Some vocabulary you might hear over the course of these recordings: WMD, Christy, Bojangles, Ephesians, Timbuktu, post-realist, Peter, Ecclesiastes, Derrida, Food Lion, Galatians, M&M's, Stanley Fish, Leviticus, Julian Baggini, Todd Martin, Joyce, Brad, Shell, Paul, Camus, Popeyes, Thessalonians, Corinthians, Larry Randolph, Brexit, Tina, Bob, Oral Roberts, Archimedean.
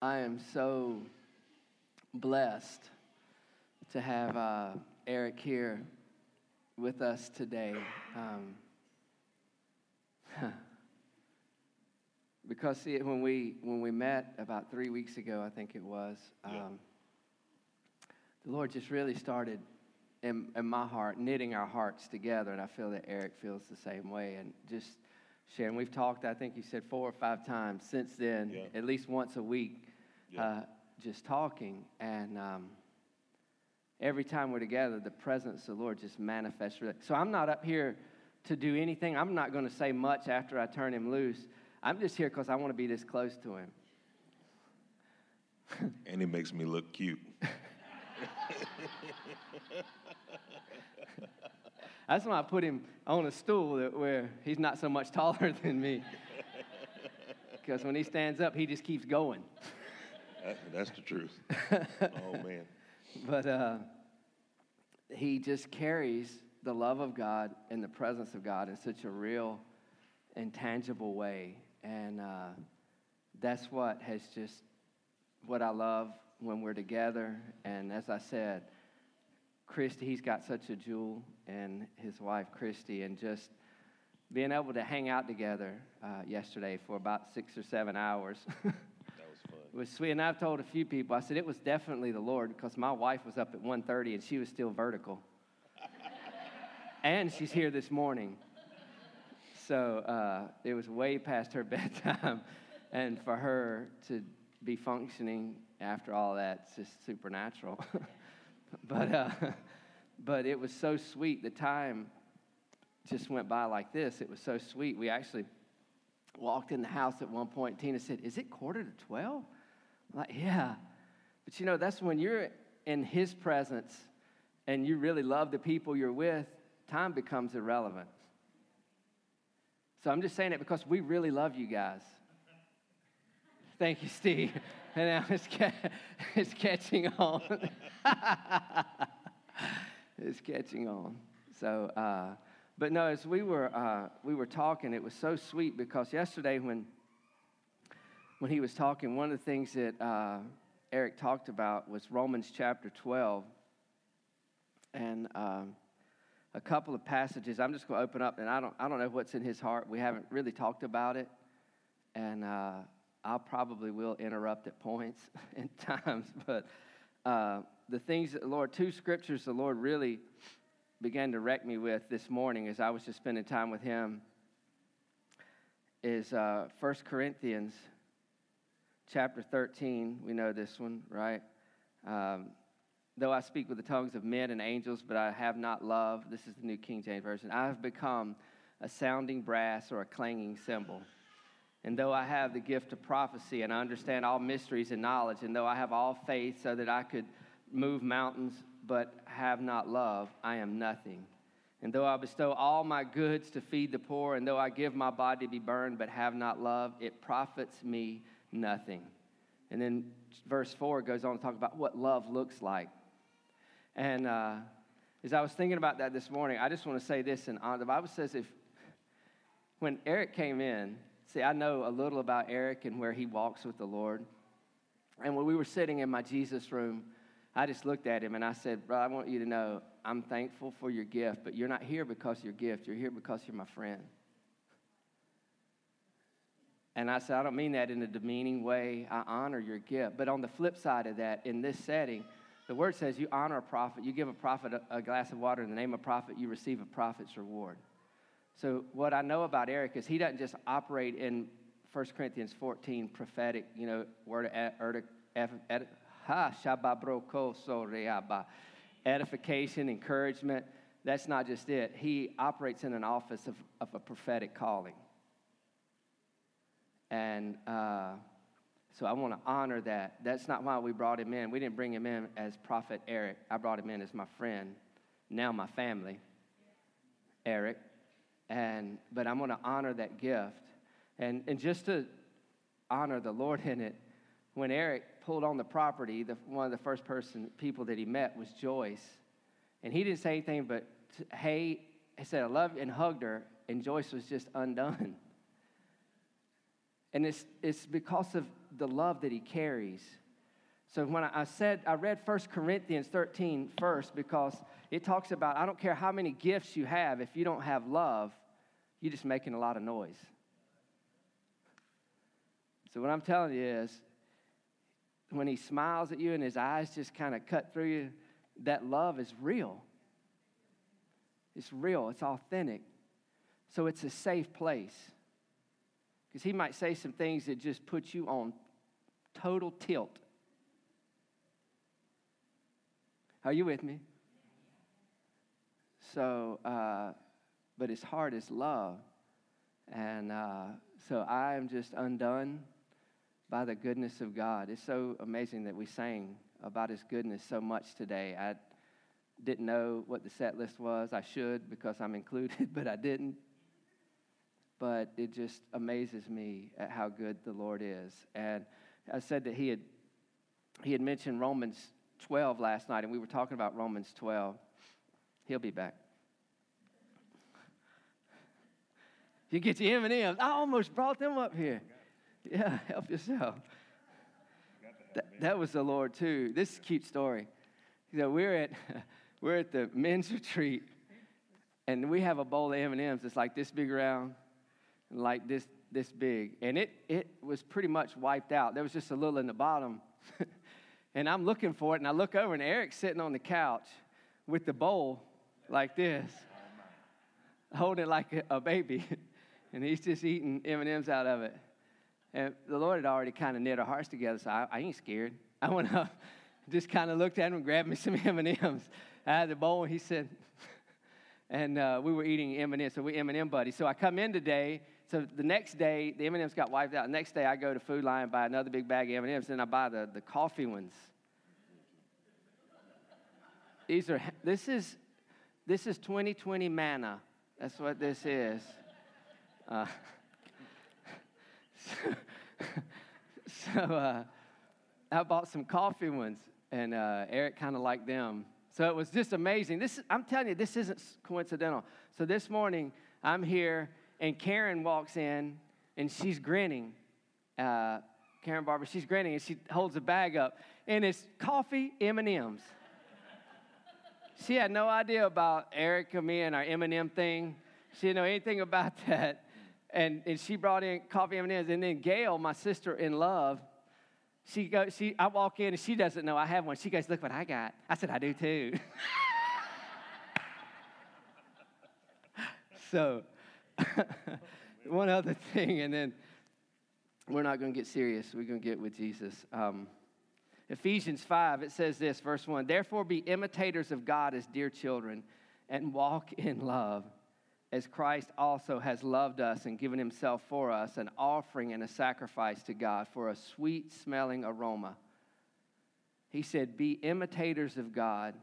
I am so blessed to have Eric here with us today because see, when we met about 3 weeks ago, I think it was, the Lord just really started in my heart, knitting our hearts together, and I feel that Eric feels the same way, and just sharing, we've talked, I think you said 4 or 5 times since then, at least once a week. Just talking, and every time we're together, the presence of the Lord just manifests. So I'm not up here to do anything. I'm not going to say much after I turn him loose. I'm just here because I want to be this close to him. And he makes me look cute. That's why I put him on a stool where he's not so much taller than me. Because when he stands up, he just keeps going. That's the truth. Oh, man. But he just carries the love of God and the presence of God in such a real and tangible way. And that's what has just, what I love when we're together. And as I said, Christy, he's got such a jewel, and his wife, Christy, and just being able to hang out together yesterday for about 6 or 7 hours. Was sweet, and I've told a few people, I said, it was definitely the Lord, because my wife was up at 1:30, and she was still vertical. And she's here this morning. So it was way past her bedtime, and for her to be functioning after all that, it's just supernatural. But it was so sweet. The time just went by like this. It was so sweet. We actually walked in the house at one point. Tina said, is it 11:45? I'm like, yeah. But, you know, that's when you're in his presence and you really love the people you're with, time becomes irrelevant. So I'm just saying it because we really love you guys. Thank you, Steve. And now it's catching on. It's catching on. So, but no, as we were talking, it was so sweet because yesterday when he was talking, one of the things that Eric talked about was Romans chapter 12, and a couple of passages. I'm just going to open up, and I don't know what's in his heart. We haven't really talked about it, and I probably will interrupt at points and times. But the things that the Lord, 2 scriptures the Lord really began to wreck me with this morning as I was just spending time with him is 1 Corinthians chapter 13. We know this one, right? Though I speak with the tongues of men and angels, but I have not love. This is the New King James Version. I have become a sounding brass or a clanging cymbal. And though I have the gift of prophecy and I understand all mysteries and knowledge, and though I have all faith so that I could move mountains, but have not love, I am nothing. And though I bestow all my goods to feed the poor, and though I give my body to be burned, but have not love, it profits me nothing. And then verse 4 goes on to talk about what love looks like. And as I was thinking about that this morning, I just want to say this. And the Bible says when Eric came in, see, I know a little about Eric and where he walks with the Lord. And when we were sitting in my Jesus room, I just looked at him and I said, bro, I want you to know I'm thankful for your gift, but you're not here because of your gift. You're here because you're my friend. And I said, I don't mean that in a demeaning way. I honor your gift. But on the flip side of that, in this setting, the word says you honor a prophet. You give a prophet a glass of water in the name of prophet, you receive a prophet's reward. So what I know about Eric is he doesn't just operate in 1 Corinthians 14 prophetic, you know, word of edification, encouragement. That's not just it. He operates in an office of a prophetic calling. And so I want to honor that. That's not why we brought him in. We didn't bring him in as Prophet Eric. I brought him in as my friend, now my family, Eric. But I'm going to honor that gift. And just to honor the Lord in it, when Eric pulled on the property, one of the first people that he met was Joyce. And he didn't say anything but, hey, he said, I love you, and hugged her. And Joyce was just undone. And it's because of the love that he carries. So when I read 1 Corinthians 13 first, because it talks about, I don't care how many gifts you have, if you don't have love, you're just making a lot of noise. So what I'm telling you is, when he smiles at you and his eyes just kind of cut through you, that love is real. It's real. It's authentic. So it's a safe place. Because he might say some things that just put you on total tilt. Are you with me? So, but his heart is love. And so I am just undone by the goodness of God. It's so amazing that we sang about his goodness so much today. I didn't know what the set list was. I should, because I'm included, but I didn't. But it just amazes me at how good the Lord is. And I said that he had mentioned Romans 12 last night, and we were talking about Romans 12. He'll be back. You get your M&Ms. I almost brought them up here. Yeah, help yourself. That was the Lord, too. This is a cute story. You know, we're at the men's retreat, and we have a bowl of M&Ms that's like this big round, like this big. And it was pretty much wiped out. There was just a little in the bottom. And I'm looking for it, and I look over, and Eric's sitting on the couch with the bowl like this, holding it like a baby. And he's just eating M&Ms out of it. And the Lord had already kind of knit our hearts together, so I ain't scared. I went up, just kind of looked at him and grabbed me some M&Ms out of the bowl, and he said, and we were eating M&Ms, so we M&M buddies. So I come in today, so the next day, the M&Ms got wiped out. The next day, I go to Food Lion, buy another big bag of M&Ms, and I buy the coffee ones. This is 2020 manna. That's what this is. So I bought some coffee ones, and Eric kind of liked them. So it was just amazing. I'm telling you, this isn't coincidental. So this morning, I'm here, and Karen walks in, and she's grinning. Karen Barker, she's grinning, and she holds a bag up, and it's coffee M&Ms. She had no idea about Eric and me and our M&M thing. She didn't know anything about that. And she brought in coffee M&Ms. And then Gail, my sister in love, I walk in, and she doesn't know I have one. She goes, "Look what I got." I said, "I do too." So, one other thing, and then we're not going to get serious. We're going to get with Jesus. Ephesians 5, it says this, verse 1, "Therefore be imitators of God as dear children, and walk in love, as Christ also has loved us and given himself for us, an offering and a sacrifice to God for a sweet-smelling aroma." He said, be imitators of God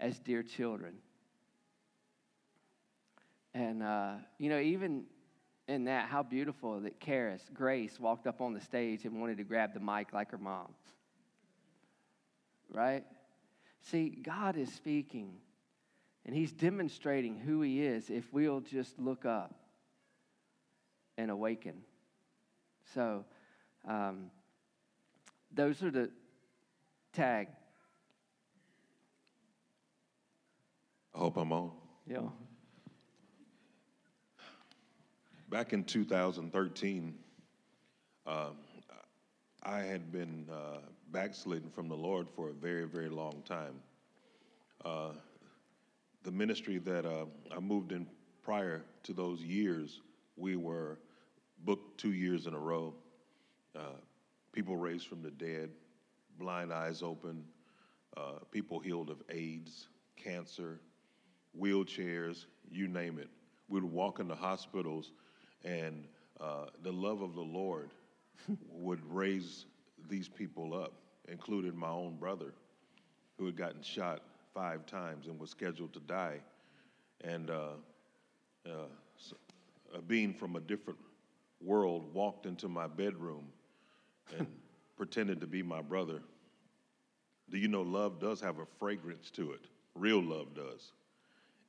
as dear children. And, you know, even in that, how beautiful that Karis Grace walked up on the stage and wanted to grab the mic like her mom. Right? See, God is speaking. And he's demonstrating who he is if we'll just look up and awaken. So, those are the tag. I hope I'm on. Yeah. Back in 2013, I had been backsliding from the Lord for a very, very long time. The ministry that I moved in prior to those years, we were booked 2 years in a row. People raised from the dead, blind eyes open, people healed of AIDS, cancer, wheelchairs, you name it. We'd walk into hospitals, and the love of the Lord would raise these people up, including my own brother, who had gotten shot 5 times and was scheduled to die, and a being from a different world walked into my bedroom and pretended to be my brother. Do you know love does have a fragrance to it? Real love does.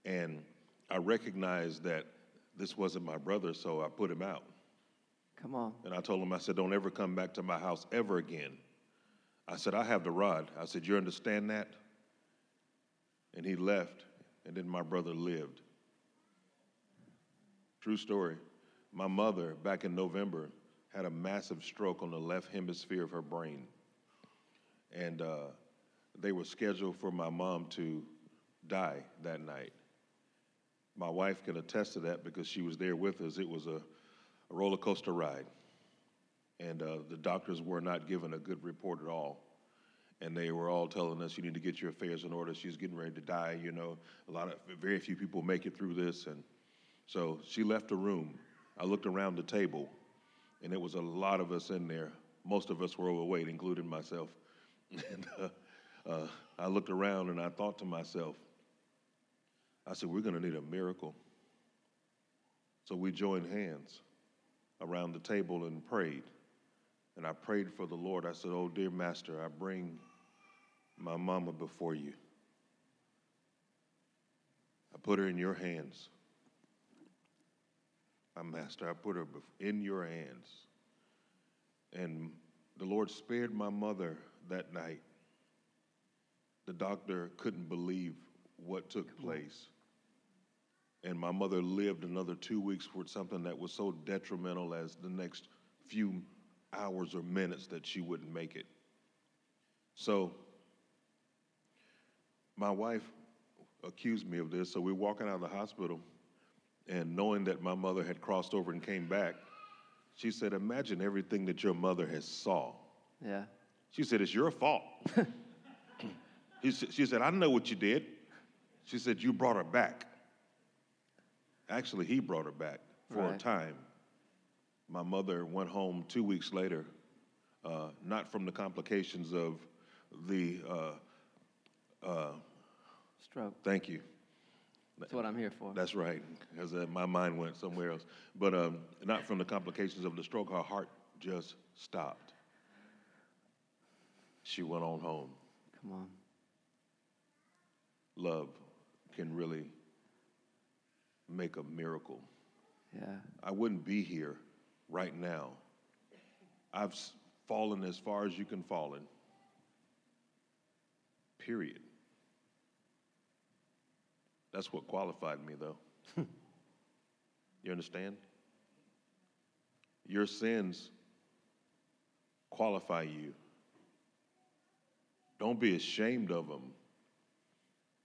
And I recognized that this wasn't my brother, so I put him out. Come on. And I told him, I said, don't ever come back to my house ever again. I said, I have the rod. I said, you understand that? And he left, and then my brother lived. True story. My mother, back in November, had a massive stroke on the left hemisphere of her brain. And they were scheduled for my mom to die that night. My wife can attest to that because she was there with us. It was a roller coaster ride. And the doctors were not given a good report at all. And they were all telling us, you need to get your affairs in order. She's getting ready to die, you know. Very few people make it through this. And so she left the room. I looked around the table, and there was a lot of us in there. Most of us were overweight, including myself. And I looked around, and I thought to myself, I said, we're going to need a miracle. So we joined hands around the table and prayed. And I prayed for the Lord. I said, oh, dear Master, I bring my mama before you. I put her in your hands. My Master, I put her in your hands. And the Lord spared my mother that night. The doctor couldn't believe what took place. And my mother lived another 2 weeks for something that was so detrimental as the next few hours or minutes that she wouldn't make it. So my wife accused me of this. So we're walking out of the hospital, and knowing that my mother had crossed over and came back, she said, imagine everything that your mother has saw. Yeah. She said, it's your fault. She said, I know what you did. She said, you brought her back. Actually, he brought her back for a time. My mother went home 2 weeks later, not from the complications of the stroke. Thank you. That's what I'm here for. That's right, because my mind went somewhere else. But not from the complications of the stroke. Her heart just stopped. She went on home. Come on. Love can really make a miracle. Yeah. I wouldn't be here right now. I've fallen as far as you can fall in. Period. That's what qualified me, though. You understand? Your sins qualify you. Don't be ashamed of them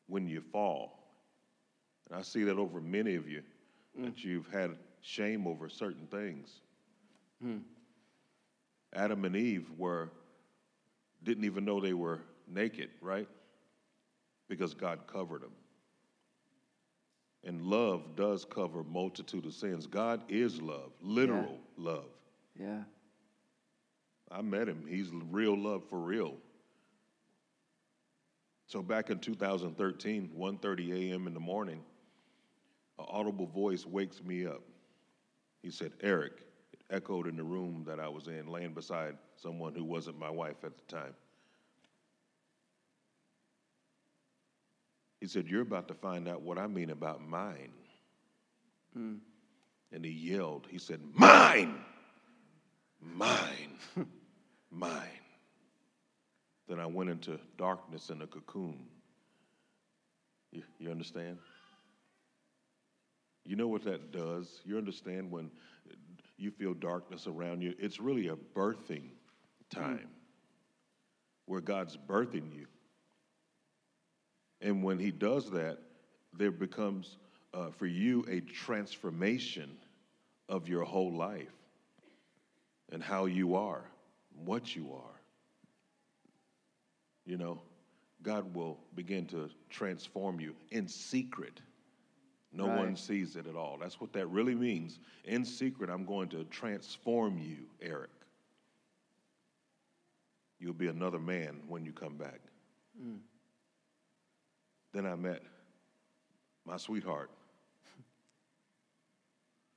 when you fall. And I see that over many of you, that you've had shame over certain things. Adam and Eve didn't even know they were naked, right? Because God covered them. And love does cover a multitude of sins. God is love, literal love. Yeah. I met him. He's real love for real. So back in 2013, 1:30 a.m. in the morning, an audible voice wakes me up. He said, Eric. It echoed in the room that I was in, laying beside someone who wasn't my wife at the time. He said, you're about to find out what I mean about mine. And he yelled. He said, mine! Mine! Mine! Then I went into darkness in a cocoon. You understand? You know what that does? You understand when you feel darkness around you? It's really a birthing time where God's birthing you. And when he does that, there becomes, for you, a transformation of your whole life and how you are, what you are. You know, God will begin to transform you in secret. No one sees it at all. That's what that really means. In secret, I'm going to transform you, Eric. You'll be another man when you come back. Then I met my sweetheart.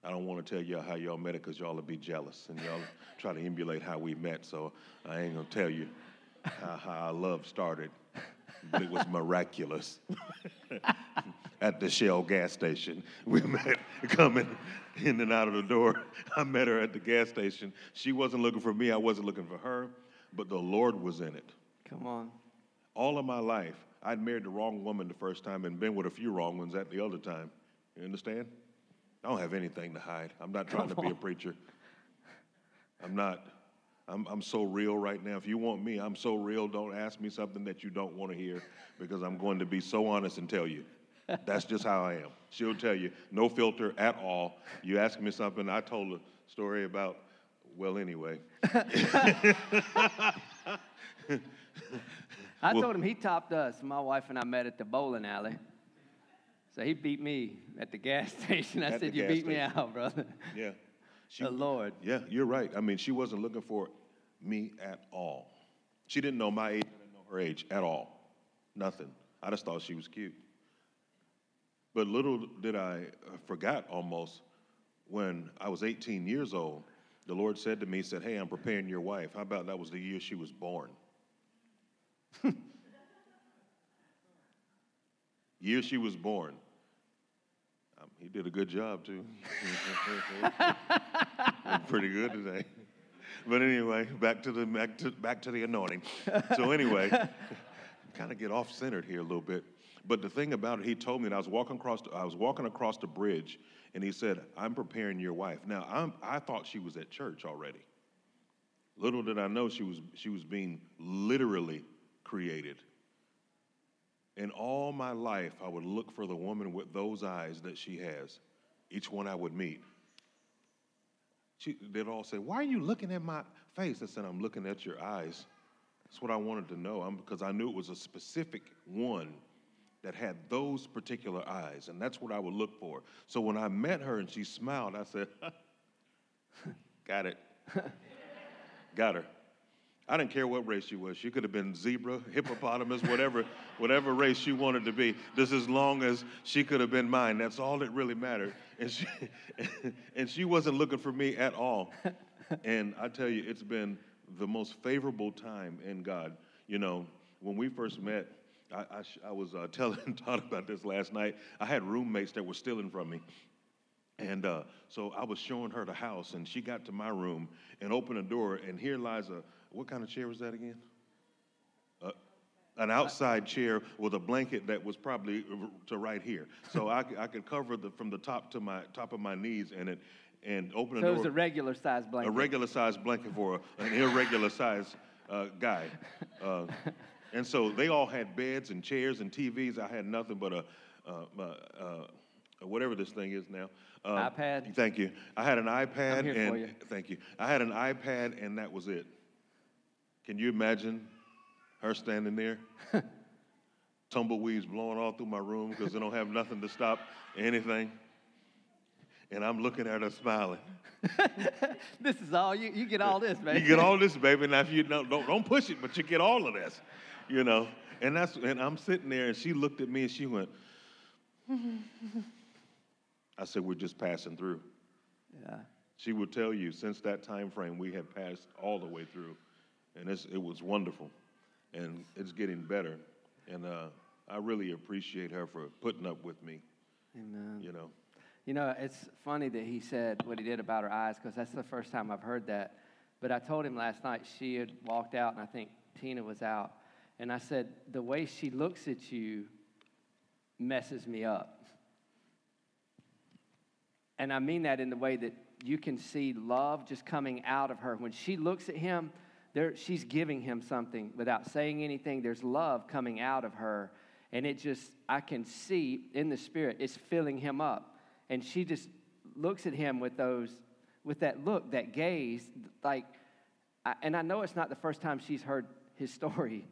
I don't want to tell y'all how y'all met it because y'all will be jealous and y'all try to emulate how we met, so I ain't going to tell you how our love started. But it was miraculous. At the Shell gas station. We met coming in and out of the door. I met her at the gas station. She wasn't looking for me. I wasn't looking for her. But the Lord was in it. Come on. All of my life, I'd married the wrong woman the first time and been with a few wrong ones at the other time. You understand? I don't have anything to hide. I'm not trying to be a preacher. I'm not. I'm so real right now. If you want me, I'm so real. Don't ask me something that you don't want to hear, because I'm going to be so honest and tell you. That's just how I am. She'll tell you, no filter at all. You ask me something, I told a story about, well, anyway. I told him he topped us. My wife and I met at the bowling alley. So he beat me at the gas station. I said, you beat me out, brother. Yeah. The Lord. Yeah, you're right. I mean, she wasn't looking for me at all. She didn't know my age. I didn't know her age at all. Nothing. I just thought she was cute. But little did I forgot almost, when I was 18 years old, the Lord said to me, he said, hey, I'm preparing your wife. How about that was the year she was born? Year she was born. He did a good job, too. Pretty good today. But anyway, back to the anointing. So anyway, kind of get off-centered here a little bit. But the thing about it, he told me, and I was walking across the bridge, and he said, I'm preparing your wife. Now, I thought she was at church already. Little did I know she was being literally created. In all my life, I would look for the woman with those eyes that she has. Each one I would meet. They'd all say, why are you looking at my face? I said, I'm looking at your eyes. That's what I wanted to know, because I knew it was a specific one that had those particular eyes, and that's what I would look for. So when I met her and she smiled, I said, got it. Got her. I didn't care what race she was. She could have been zebra, hippopotamus, whatever race she wanted to be, just as long as she could have been mine. That's all that really mattered. And she wasn't looking for me at all. And I tell you, it's been the most favorable time in God. You know, when we first met, I was telling Todd about this last night. I had roommates that were stealing from me. And so I was showing her the house, and she got to my room and opened the door, and here lies a, what kind of chair was that again? An outside chair with a blanket that was probably to right here. So I could cover from the top of my knees in it, and open the door. So it was a regular size blanket. A regular size blanket for an irregular size guy. And so they all had beds and chairs and TVs. I had nothing but whatever this thing is now. iPad. Thank you. I had an iPad. I'm here for you. Thank you. I had an iPad, and that was it. Can you imagine her standing there? Tumbleweeds blowing all through my room because they don't have nothing to stop anything. And I'm looking at her smiling. This is all, you get all this, baby. You get all this, baby. Now, if you don't push it, but you get all of this, you know. And I'm sitting there, and she looked at me, and she went, I said, we're just passing through. Yeah. She will tell you, since that time frame, we have passed all the way through. And it was wonderful, and it's getting better, and I really appreciate her for putting up with me. Amen. You know, it's funny that he said what he did about her eyes, because that's the first time I've heard that. But I told him last night, she had walked out, and I think Tina was out, and I said, the way she looks at you messes me up. And I mean that in the way that you can see love just coming out of her. When she looks at him, she's giving him something without saying anything. There's love coming out of her, and it just, I can see in the spirit, it's filling him up. And she just looks at him with that look, that gaze, like, and I know it's not the first time she's heard his story,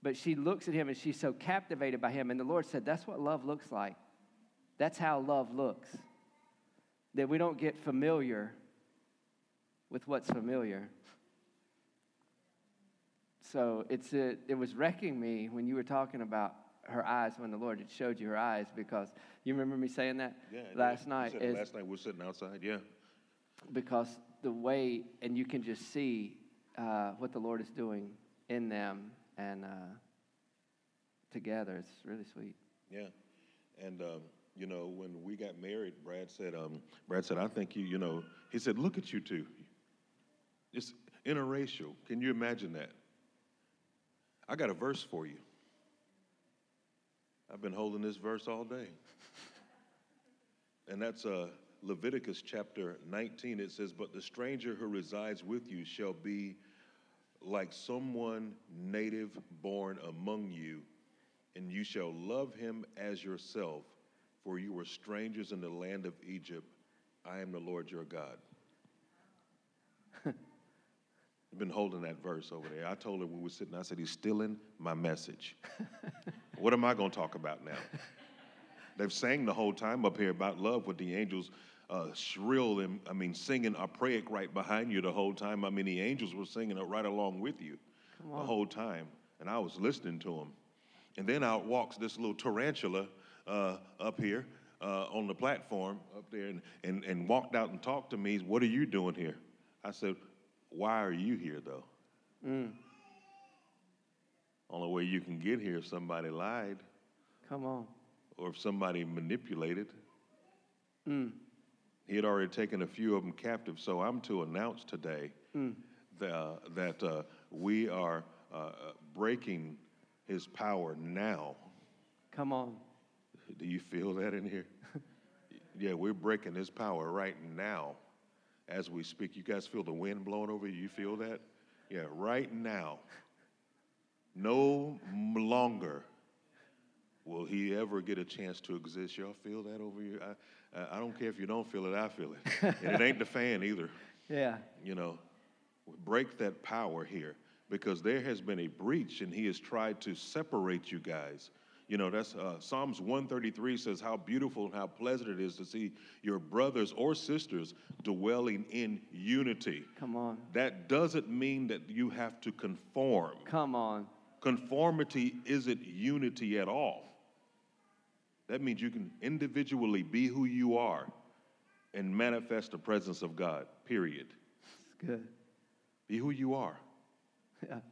but she looks at him, and she's so captivated by him. And the Lord said, that's what love looks like. That's how love looks, that we don't get familiar with what's familiar. So it was wrecking me when you were talking about her eyes, when the Lord had showed you her eyes, because you remember me saying that last night? Last night we were sitting outside, yeah. Because the way, and you can just see what the Lord is doing in them, and together. It's really sweet. Yeah. And, you know, when we got married, Brad said, I think you know, he said, look at you two. It's interracial. Can you imagine that? I got a verse for you. I've been holding this verse all day. And that's Leviticus chapter 19. It says, but the stranger who resides with you shall be like someone native born among you, and you shall love him as yourself, for you were strangers in the land of Egypt. I am the Lord your God. I've been holding that verse over there. I told her when we were sitting, I said, he's stealing my message. What am I going to talk about now? They've sang the whole time up here about love with the angels singing Apraic right behind you the whole time. I mean, the angels were singing it right along with you the whole time. And I was listening to them. And then out walks this little tarantula up here on the platform up there and walked out and talked to me. What are you doing here? I said, why are you here, though? Mm. Only way you can get here if somebody lied. Come on. Or if somebody manipulated. Mm. He had already taken a few of them captive, so I'm to announce today that we are breaking his power now. Come on. Do you feel that in here? Yeah, we're breaking his power right now as we speak. You guys feel the wind blowing over you? You feel that? Yeah, right now. No longer will he ever get a chance to exist. Y'all feel that over here? I don't care if you don't feel it, I feel it. And it ain't the fan either. Yeah. You know, break that power here because there has been a breach and he has tried to separate you guys. You know, that's Psalms 133 says how beautiful and how pleasant it is to see your brothers or sisters dwelling in unity. Come on. That doesn't mean that you have to conform. Come on. Conformity isn't unity at all. That means you can individually be who you are and manifest the presence of God, period. That's good. Be who you are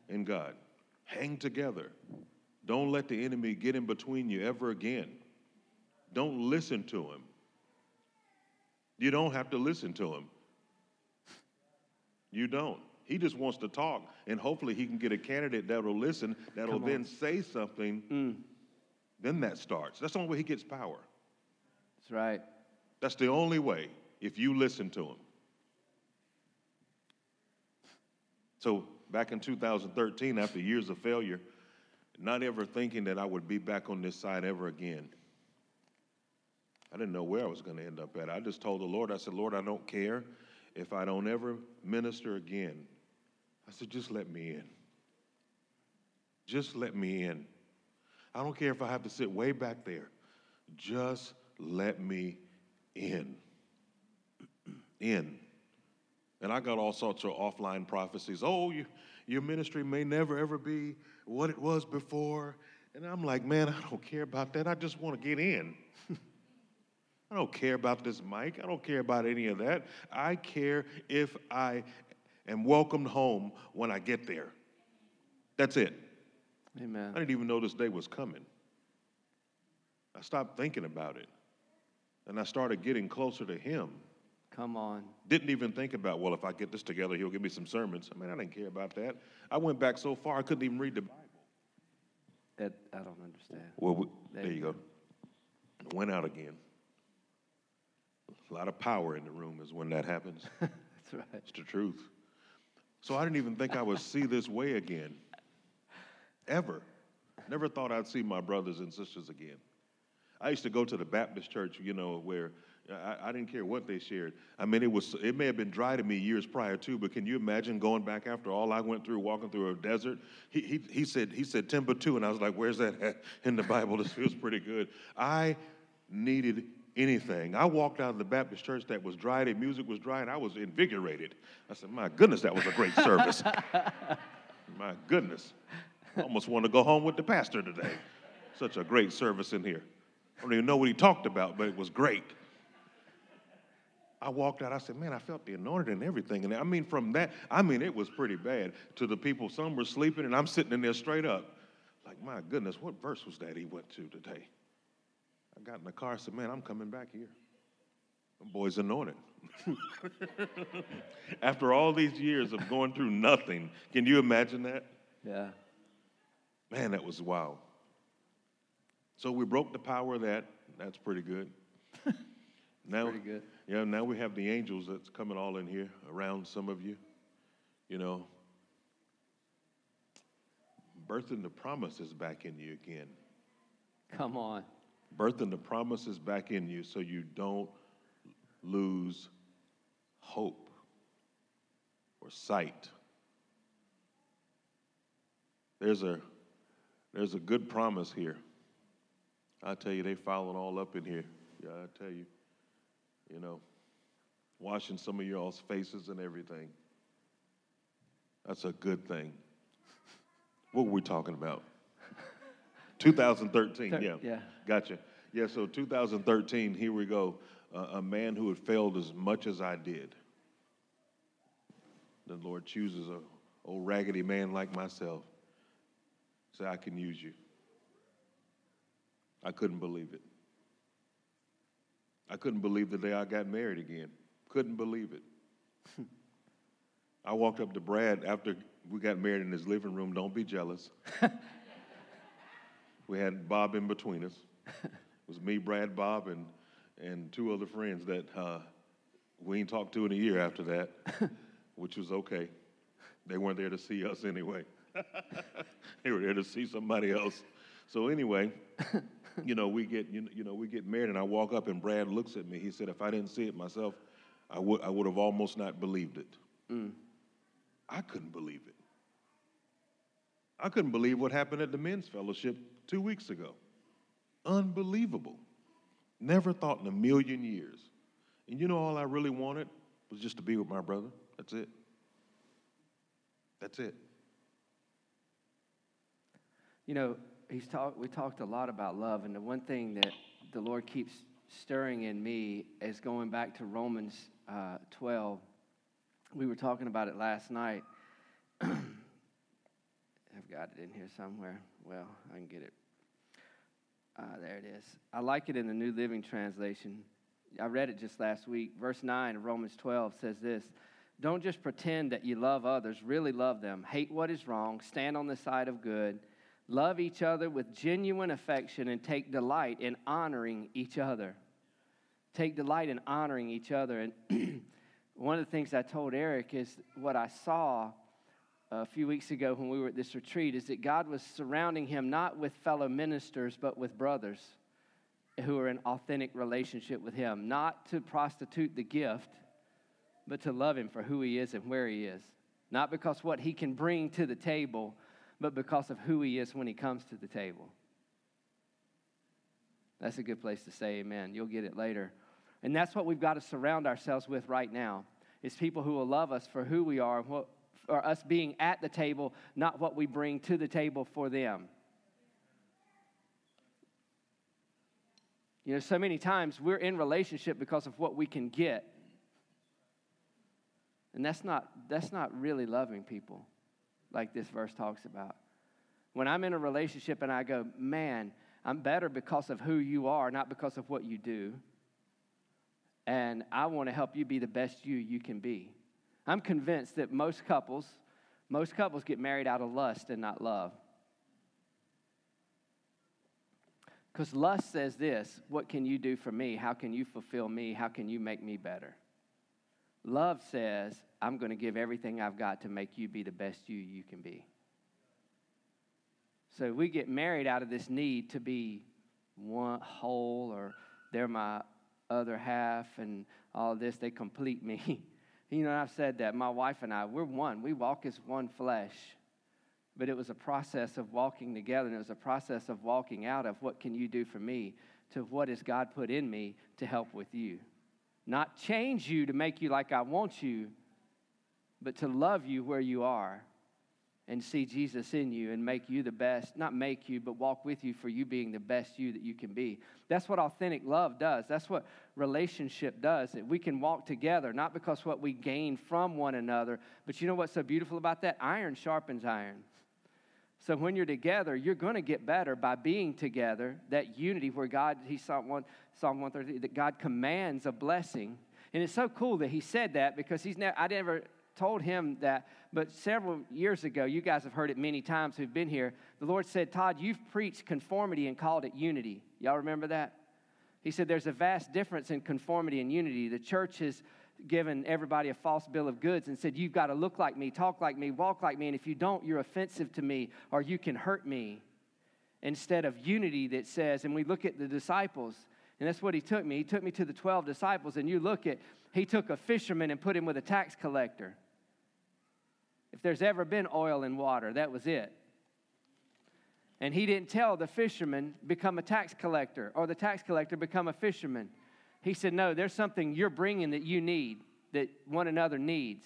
in God. Hang together. Don't let the enemy get in between you ever again. Don't listen to him. You don't have to listen to him. You don't. He just wants to talk, and hopefully he can get a candidate that'll listen, that'll then say something. Mm. Then that starts. That's the only way he gets power. That's right. That's the only way, if you listen to him. So back in 2013, after years of failure, not ever thinking that I would be back on this side ever again. I didn't know where I was going to end up at. I just told the Lord, I said, Lord, I don't care if I don't ever minister again. I said, just let me in. Just let me in. I don't care if I have to sit way back there. Just let me in. In. And I got all sorts of offline prophecies. Oh, your ministry may never, ever be what it was before. And I'm like, man, I don't care about that. I just want to get in. I don't care about this mic. I don't care about any of that. I care if I am welcomed home when I get there. That's it. Amen. I didn't even know this day was coming. I stopped thinking about it, and I started getting closer to him. Come on. Didn't even think about, well, if I get this together, he'll give me some sermons. I mean, I didn't care about that. I went back so far, I couldn't even read the Bible. That I don't understand. Well, there you go. It went out again. A lot of power in the room is when that happens. That's right. It's the truth. So I didn't even think I would see this way again. Ever. Never thought I'd see my brothers and sisters again. I used to go to the Baptist church, you know, where I didn't care what they shared. I mean, it may have been dry to me years prior too, but can you imagine going back after all I went through, walking through a desert? He said Timbuktu, and I was like, where's that at? In the Bible? This feels pretty good. I needed anything. I walked out of the Baptist church that was dry, the music was dry, and I was invigorated. I said, my goodness, that was a great service. My goodness. I almost want to go home with the pastor today. Such a great service in here. I don't even know what he talked about, but it was great. I walked out, I said, man, I felt the anointing and everything. And I mean, from that, I mean, it was pretty bad to the people. Some were sleeping, and I'm sitting in there straight up. Like, my goodness, what verse was that he went to today? I got in the car and said, man, I'm coming back here. The boy's anointed. After all these years of going through nothing, can you imagine that? Yeah. Man, that was wild. So we broke the power of that. That's pretty good. Now, pretty good. Yeah, now we have the angels that's coming all in here around some of you, you know. Birthing the promises back in you again. Come on. Birthing the promises back in you so you don't lose hope or sight. There's a good promise here. I tell you, they following all up in here. Yeah, I tell you, you know, washing some of y'all's faces and everything. That's a good thing. What were we talking about? 2013, yeah. Gotcha. Yeah, so 2013, here we go. A man who had failed as much as I did. The Lord chooses a old raggedy man like myself. Say, I can use you. I couldn't believe it. I couldn't believe the day I got married again. Couldn't believe it. I walked up to Brad after we got married in his living room. Don't be jealous. We had Bob in between us. It was me, Brad, Bob, and two other friends that we ain't talked to in a year after that, which was okay. They weren't there to see us anyway. They were there to see somebody else. So anyway, you know, we get married, and I walk up, and Brad looks at me. He said, if I didn't see it myself, I would have almost not believed it. Mm. I couldn't believe it. I couldn't believe what happened at the men's fellowship 2 weeks ago. Unbelievable. Never thought in a million years. And you know, all I really wanted was just to be with my brother. That's it. That's it. You know, we talked a lot about love, and the one thing that the Lord keeps stirring in me is going back to Romans 12. We were talking about it last night. I've got it in here somewhere. Well, I can get it. There it is. I like it in the New Living Translation. I read it just last week. Verse 9 of Romans 12 says this: don't just pretend that you love others. Really love them. Hate what is wrong. Stand on the side of good. Love each other with genuine affection and take delight in honoring each other. Take delight in honoring each other. And one of the things I told Eric is what I saw a few weeks ago when we were at this retreat is that God was surrounding him not with fellow ministers but with brothers who are in authentic relationship with him, not to prostitute the gift but to love him for who he is and where he is, not because what he can bring to the table but because of who he is when he comes to the table. That's a good place to say amen. You'll get it later. And that's what we've got to surround ourselves with right now is people who will love us for who we are and what or us being at the table, not what we bring to the table for them. You know, so many times we're in relationship because of what we can get. And that's not really loving people like this verse talks about. When I'm in a relationship and I go, man, I'm better because of who you are, not because of what you do. And I want to help you be the best you can be. I'm convinced that most couples get married out of lust and not love. Because lust says this: what can you do for me? How can you fulfill me? How can you make me better? Love says, I'm going to give everything I've got to make you be the best you can be. So we get married out of this need to be one whole, or they're my other half and all this, they complete me. You know, I've said that. My wife and I, we're one. We walk as one flesh. But it was a process of walking together, and it was a process of walking out of what can you do for me to what has God put in me to help with you. Not change you to make you like I want you, but to love you where you are and see Jesus in you and make you the best, not make you, but walk with you for you being the best you that you can be. That's what authentic love does. That's what relationship does, that we can walk together, not because what we gain from one another, but you know what's so beautiful about that? Iron sharpens iron. So when you're together, you're going to get better by being together, that unity where God, Psalm 130, that God commands a blessing. And it's so cool that he said that because I never told him that, but several years ago, you guys have heard it many times who've been here, the Lord said, Todd, you've preached conformity and called it unity. Y'all remember that? He said there's a vast difference in conformity and unity. The church has given everybody a false bill of goods and said, you've got to look like me, talk like me, walk like me, and if you don't, you're offensive to me or you can hurt me. Instead of unity that says, and we look at the disciples, and that's what he took me. He took me to the 12 disciples, and he took a fisherman and put him with a tax collector. If there's ever been oil and water, that was it. And he didn't tell the fisherman, become a tax collector, or the tax collector, become a fisherman. He said, no, there's something you're bringing that you need, that one another needs.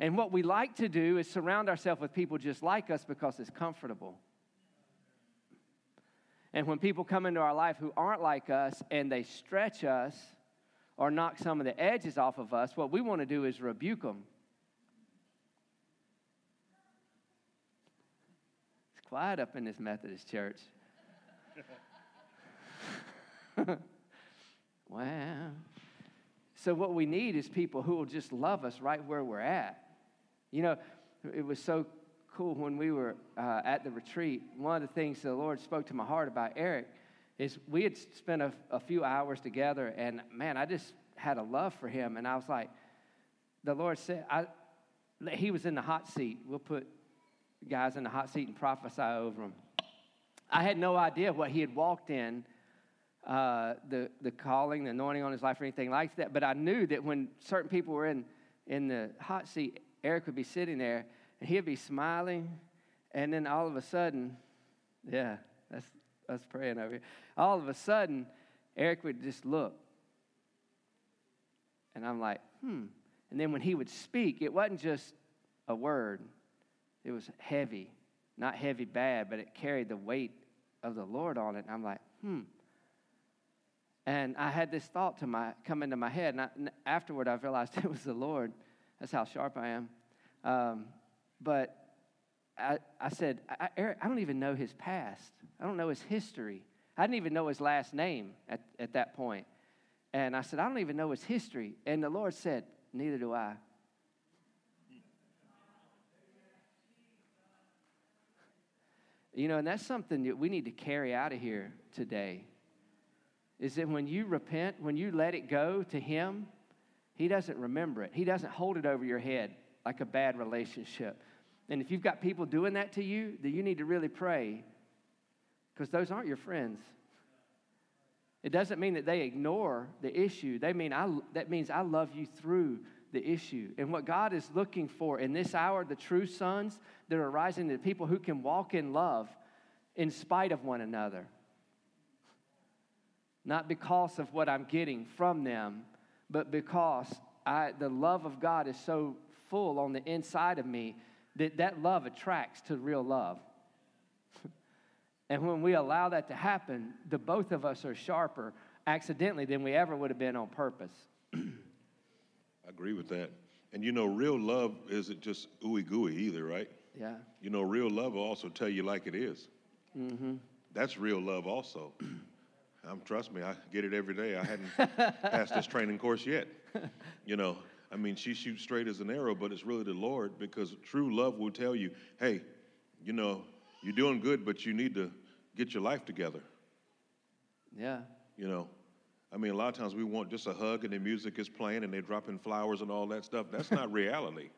And what we like to do is surround ourselves with people just like us because it's comfortable. And when people come into our life who aren't like us and they stretch us or knock some of the edges off of us, what we want to do is rebuke them. It's quiet up in this Methodist church. Wow. So what we need is people who will just love us right where we're at. You know, it was so cool when we were at the retreat. One of the things the Lord spoke to my heart about Eric is we had spent a few hours together, and, man, I just had a love for him. And I was like, the Lord said, he was in the hot seat. We'll put guys in the hot seat and prophesy over them. I had no idea what he had walked in, the calling, the anointing on his life or anything like that. But I knew that when certain people were in the hot seat, Eric would be sitting there, and he'd be smiling. And then all of a sudden, yeah, that's us praying over here. All of a sudden, Eric would just look. And I'm like, And then when he would speak, it wasn't just a word. It was heavy. Not heavy bad, but it carried the weight of the Lord on it. And I'm like, And I had this thought come into my head, and afterward I realized it was the Lord. That's how sharp I am. But I said, Eric, I don't even know his past. I don't know his history. I didn't even know his last name at that point. And I said, I don't even know his history. And the Lord said, neither do I. You know, and that's something that we need to carry out of here today. Is that when you repent, when you let it go to him, he doesn't remember it. He doesn't hold it over your head like a bad relationship. And if you've got people doing that to you, then you need to really pray because those aren't your friends. It doesn't mean that they ignore the issue. That means I love you through the issue. And what God is looking for in this hour, the true sons that are rising, the people who can walk in love in spite of one another. Not because of what I'm getting from them, but because the love of God is so full on the inside of me that love attracts to real love. And when we allow that to happen, the both of us are sharper accidentally than we ever would have been on purpose. I agree with that. And, you know, real love isn't just ooey-gooey either, right? Yeah. You know, real love will also tell you like it is. Mm-hmm. That's real love also. Trust me, I get it every day. I hadn't passed this training course yet. You know, I mean, she shoots straight as an arrow, but it's really the Lord because true love will tell you, hey, you know, you're doing good, but you need to get your life together. Yeah. You know, I mean, a lot of times we want just a hug and the music is playing and they're dropping flowers and all that stuff. That's not reality.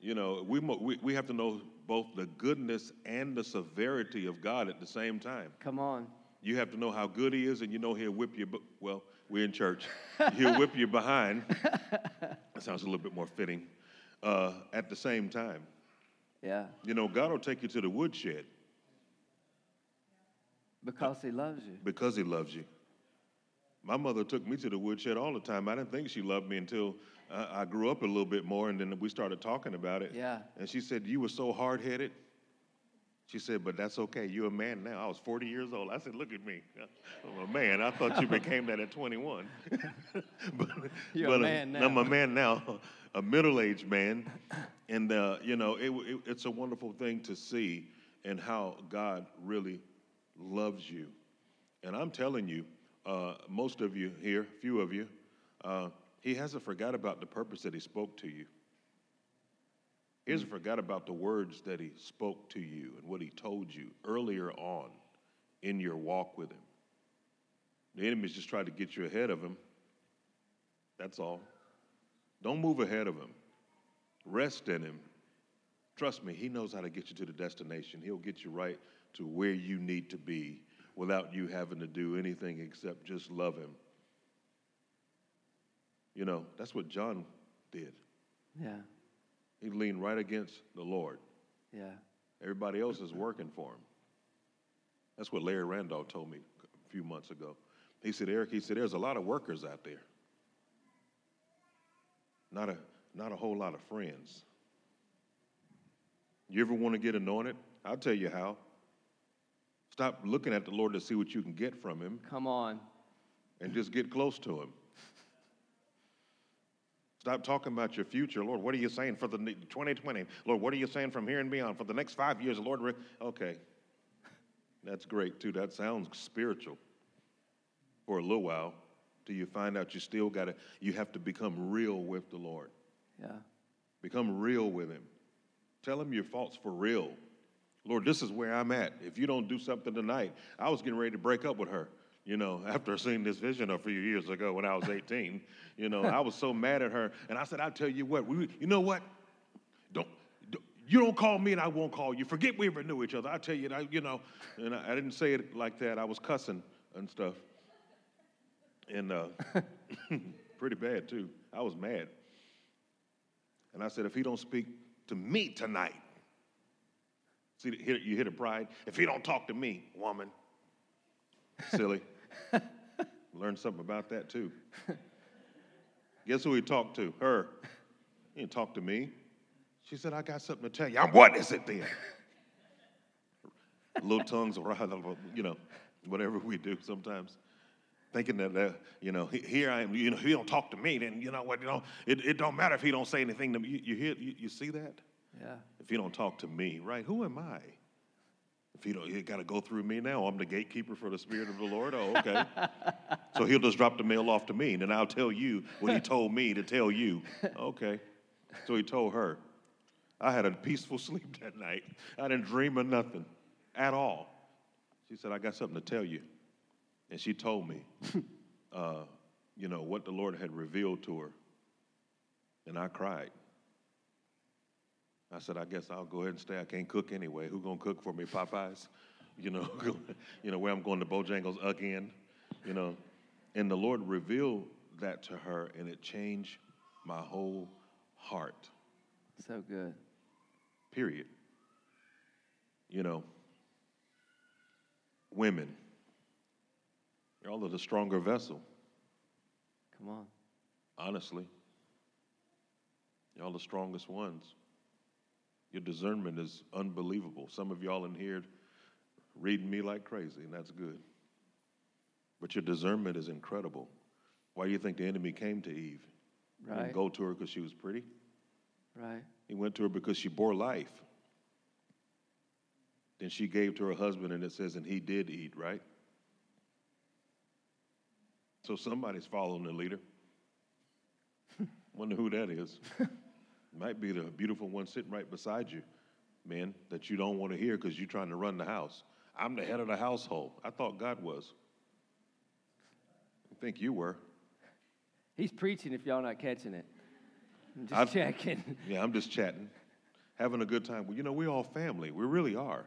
You know, we have to know both the goodness and the severity of God at the same time. Come on. You have to know how good he is, and you know he'll whip you. Well, we're in church. He'll whip you behind. That sounds a little bit more fitting. At the same time. Yeah. You know, God will take you to the woodshed. Because he loves you. Because he loves you. My mother took me to the woodshed all the time. I didn't think she loved me until I grew up a little bit more, and then we started talking about it. Yeah. And she said, you were so hard-headed. She said, but that's okay. You're a man now. I was 40 years old. I said, look at me. I'm a man. I thought you became that at 21. You're a man now. I'm a man now, a middle-aged man. And, it's a wonderful thing to see and how God really loves you. And I'm telling you, most of you here, few of you, he hasn't forgot about the purpose that he spoke to you. He hasn't forgot about the words that he spoke to you and what he told you earlier on in your walk with him. The enemy's just tried to get you ahead of him. That's all. Don't move ahead of him. Rest in him. Trust me, he knows how to get you to the destination. He'll get you right to where you need to be without you having to do anything except just love him. You know, that's what John did. Yeah. He leaned right against the Lord. Yeah. Everybody else is working for him. That's what Larry Randolph told me a few months ago. He said, Eric, there's a lot of workers out there. Not a whole lot of friends. You ever want to get anointed? I'll tell you how. Stop looking at the Lord to see what you can get from him. Come on. And just get close to him. Stop talking about your future. Lord, what are you saying for the 2020? Lord, what are you saying from here and beyond? For the next 5 years, Lord, okay. That's great, too. That sounds spiritual for a little while till you find out you still got to, you have to become real with the Lord. Yeah. Become real with him. Tell him your faults for real. Lord, this is where I'm at. If you don't do something tonight, I was getting ready to break up with her. You know, after seeing this vision a few years ago when I was 18, you know, I was so mad at her. And I said, I'll tell you what, you know what? You don't call me and I won't call you. Forget we ever knew each other. I'll tell you, and I didn't say it like that. I was cussing and stuff. And pretty bad, too. I was mad. And I said, if he don't speak to me tonight, see, you hit a pride. If he don't talk to me, woman. Silly. Learned something about that, too. Guess who he talked to? Her. He didn't talk to me. She said, I got something to tell you. What is it then? Little tongues, whatever we do sometimes. Thinking that, here I am, if he don't talk to me, then you know what, it don't matter if he don't say anything to me. You see that? Yeah. If he don't talk to me, right, who am I? If you got to go through me now, I'm the gatekeeper for the Spirit of the Lord. Oh, okay. So he'll just drop the mail off to me, and then I'll tell you what he told me to tell you. Okay. So he told her. I had a peaceful sleep that night. I didn't dream of nothing at all. She said, I got something to tell you. And she told me, what the Lord had revealed to her. And I cried. I said, I guess I'll go ahead and stay. I can't cook anyway. Who's going to cook for me, Popeyes? Where I'm going to Bojangles again, And the Lord revealed that to her, and it changed my whole heart. So good. Period. Women, y'all are the stronger vessel. Come on. Honestly, y'all the strongest ones. Your discernment is unbelievable. Some of y'all in here reading me like crazy, and that's good. But your discernment is incredible. Why do you think the enemy came to Eve? Right. He didn't go to her because she was pretty. Right. He went to her because she bore life. Then she gave to her husband, and it says, and he did eat, right? So somebody's following the leader. Wonder who that is. Might be the beautiful one sitting right beside you, man, that you don't want to hear because you're trying to run the house. I'm the head of the household. I thought God was. I think you were. He's preaching if y'all not catching it. I'm just checking. Yeah, I'm just chatting, having a good time. Well, we're all family. We really are.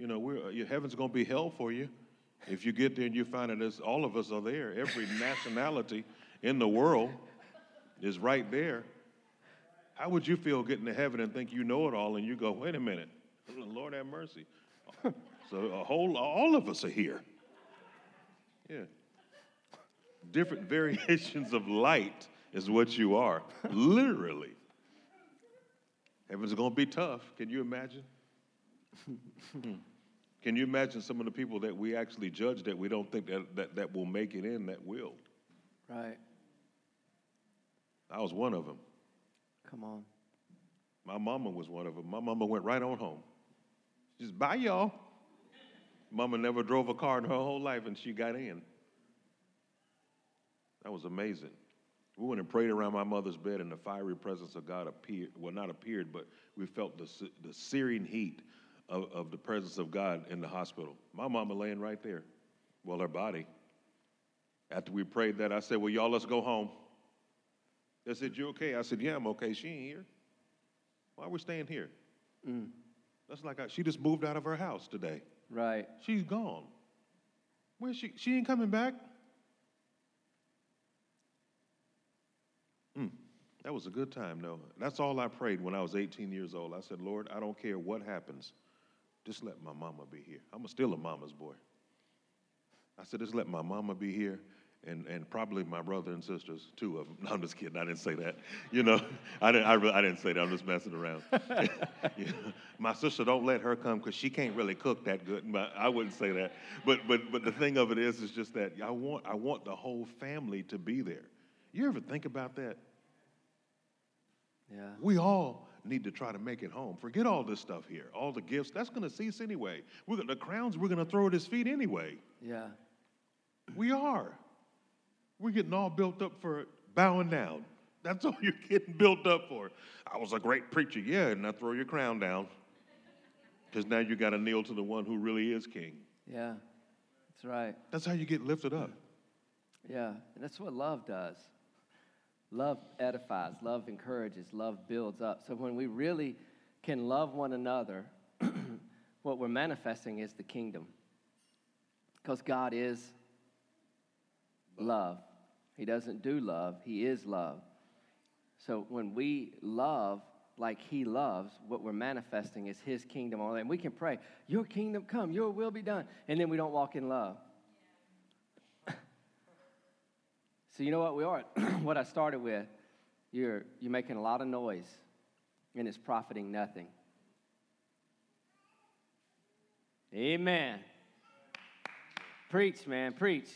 Heaven's going to be hell for you if you get there and you find that all of us are there. Every nationality in the world is right there. How would you feel getting to heaven and think you know it all and you go, wait a minute, Lord have mercy. So all of us are here. Yeah. Different variations of light is what you are, literally. Heaven's going to be tough. Can you imagine? Can you imagine some of the people that we actually judge that we don't think that will make it in, that will? Right. I was one of them. Come on. My mama was one of them. My mama went right on home. She just, bye, y'all. Mama never drove a car in her whole life, and she got in. That was amazing. We went and prayed around my mother's bed, and the fiery presence of God appeared. Well, not appeared, but we felt the searing heat of the presence of God in the hospital. My mama laying right there. Well, her body. After we prayed that, I said, well, y'all, let's go home. They said, you okay? I said, yeah, I'm okay. She ain't here. Why are we staying here? Mm. That's like she just moved out of her house today. Right. She's gone. Where's she? She ain't coming back. That was a good time, though. That's all I prayed when I was 18 years old. I said, Lord, I don't care what happens. Just let my mama be here. I'm still a mama's boy. I said, just let my mama be here and probably my brother and sisters, two of them. No, I'm just kidding. I didn't say that. You know, I didn't say that. I'm just messing around. You know, my sister, don't let her come because she can't really cook that good. I wouldn't say that. But the thing of it is just that I want the whole family to be there. You ever think about that? Yeah. We all need to try to make it home. Forget all this stuff here, all the gifts. That's going to cease anyway. The crowns we're going to throw at his feet anyway. Yeah. We are. We're getting all built up for bowing down. That's all you're getting built up for. I was a great preacher. Yeah, and I throw your crown down. Because now you got to kneel to the one who really is king. Yeah, that's right. That's how you get lifted up. Yeah, and that's what love does. Love edifies, love encourages, love builds up. So when we really can love one another, what we're manifesting is the kingdom. Because God is love. He doesn't do love. He is love. So when we love like he loves, what we're manifesting is his kingdom. And we can pray, your kingdom come, your will be done. And then we don't walk in love. So you know what we are, what I started with, you're making a lot of noise, and it's profiting nothing. Amen. Preach, man, preach.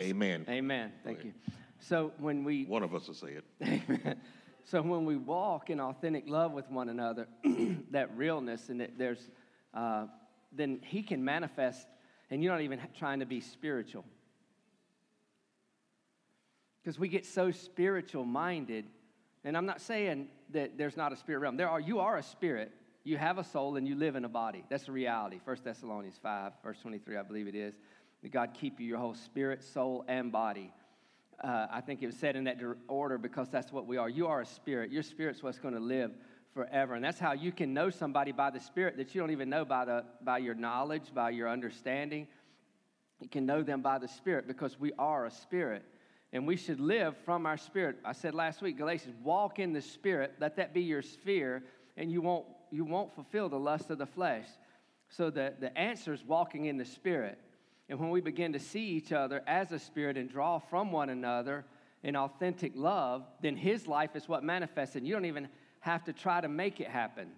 Amen. Amen. Thank you. So when we... One of us will say it. Amen. So when we walk in authentic love with one another, that realness, and that there's, then he can manifest, and you're not even trying to be spiritual. Because we get so spiritual-minded, and I'm not saying that there's not a spirit realm. You are a spirit. You have a soul, and you live in a body. That's a reality. 1 Thessalonians 5, verse 23, I believe it is. That God keep you, your whole spirit, soul, and body. I think it was said in that order because that's what we are. You are a spirit. Your spirit's what's going to live forever, and that's how you can know somebody by the spirit that you don't even know by your knowledge, by your understanding. You can know them by the spirit because we are a spirit. And we should live from our spirit. I said last week, Galatians, walk in the spirit. Let that be your sphere, and you won't fulfill the lust of the flesh. So the answer is walking in the spirit. And when we begin to see each other as a spirit and draw from one another in authentic love, then his life is what manifests, and you don't even have to try to make it happen.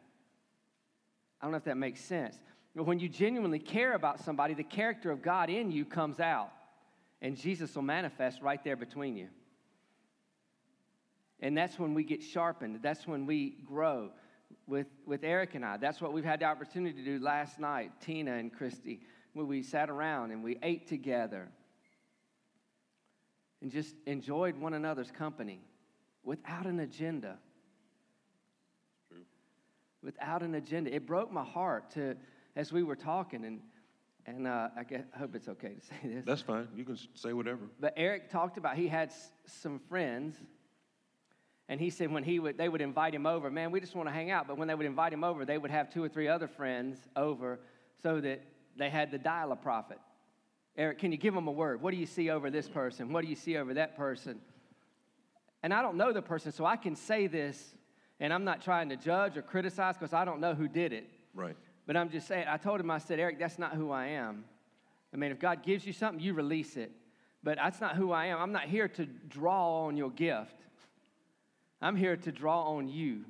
I don't know if that makes sense. But when you genuinely care about somebody, the character of God in you comes out. And Jesus will manifest right there between you. And that's when we get sharpened. That's when we grow with Eric and I. That's what we've had the opportunity to do last night, Tina and Christy, when we sat around and we ate together and just enjoyed one another's company without an agenda. True. Without an agenda. It broke my heart as we were talking and I hope it's okay to say this. That's fine. You can say whatever. But Eric talked about he had some friends, and he said when they would invite him over, man, we just want to hang out. But when they would invite him over, they would have two or three other friends over so that they had the dial-a-prophet. Eric, can you give them a word? What do you see over this person? What do you see over that person? And I don't know the person, so I can say this, and I'm not trying to judge or criticize because I don't know who did it. Right. But I'm just saying, I told him, I said, Eric, that's not who I am. I mean, if God gives you something, you release it. But that's not who I am. I'm not here to draw on your gift. I'm here to draw on you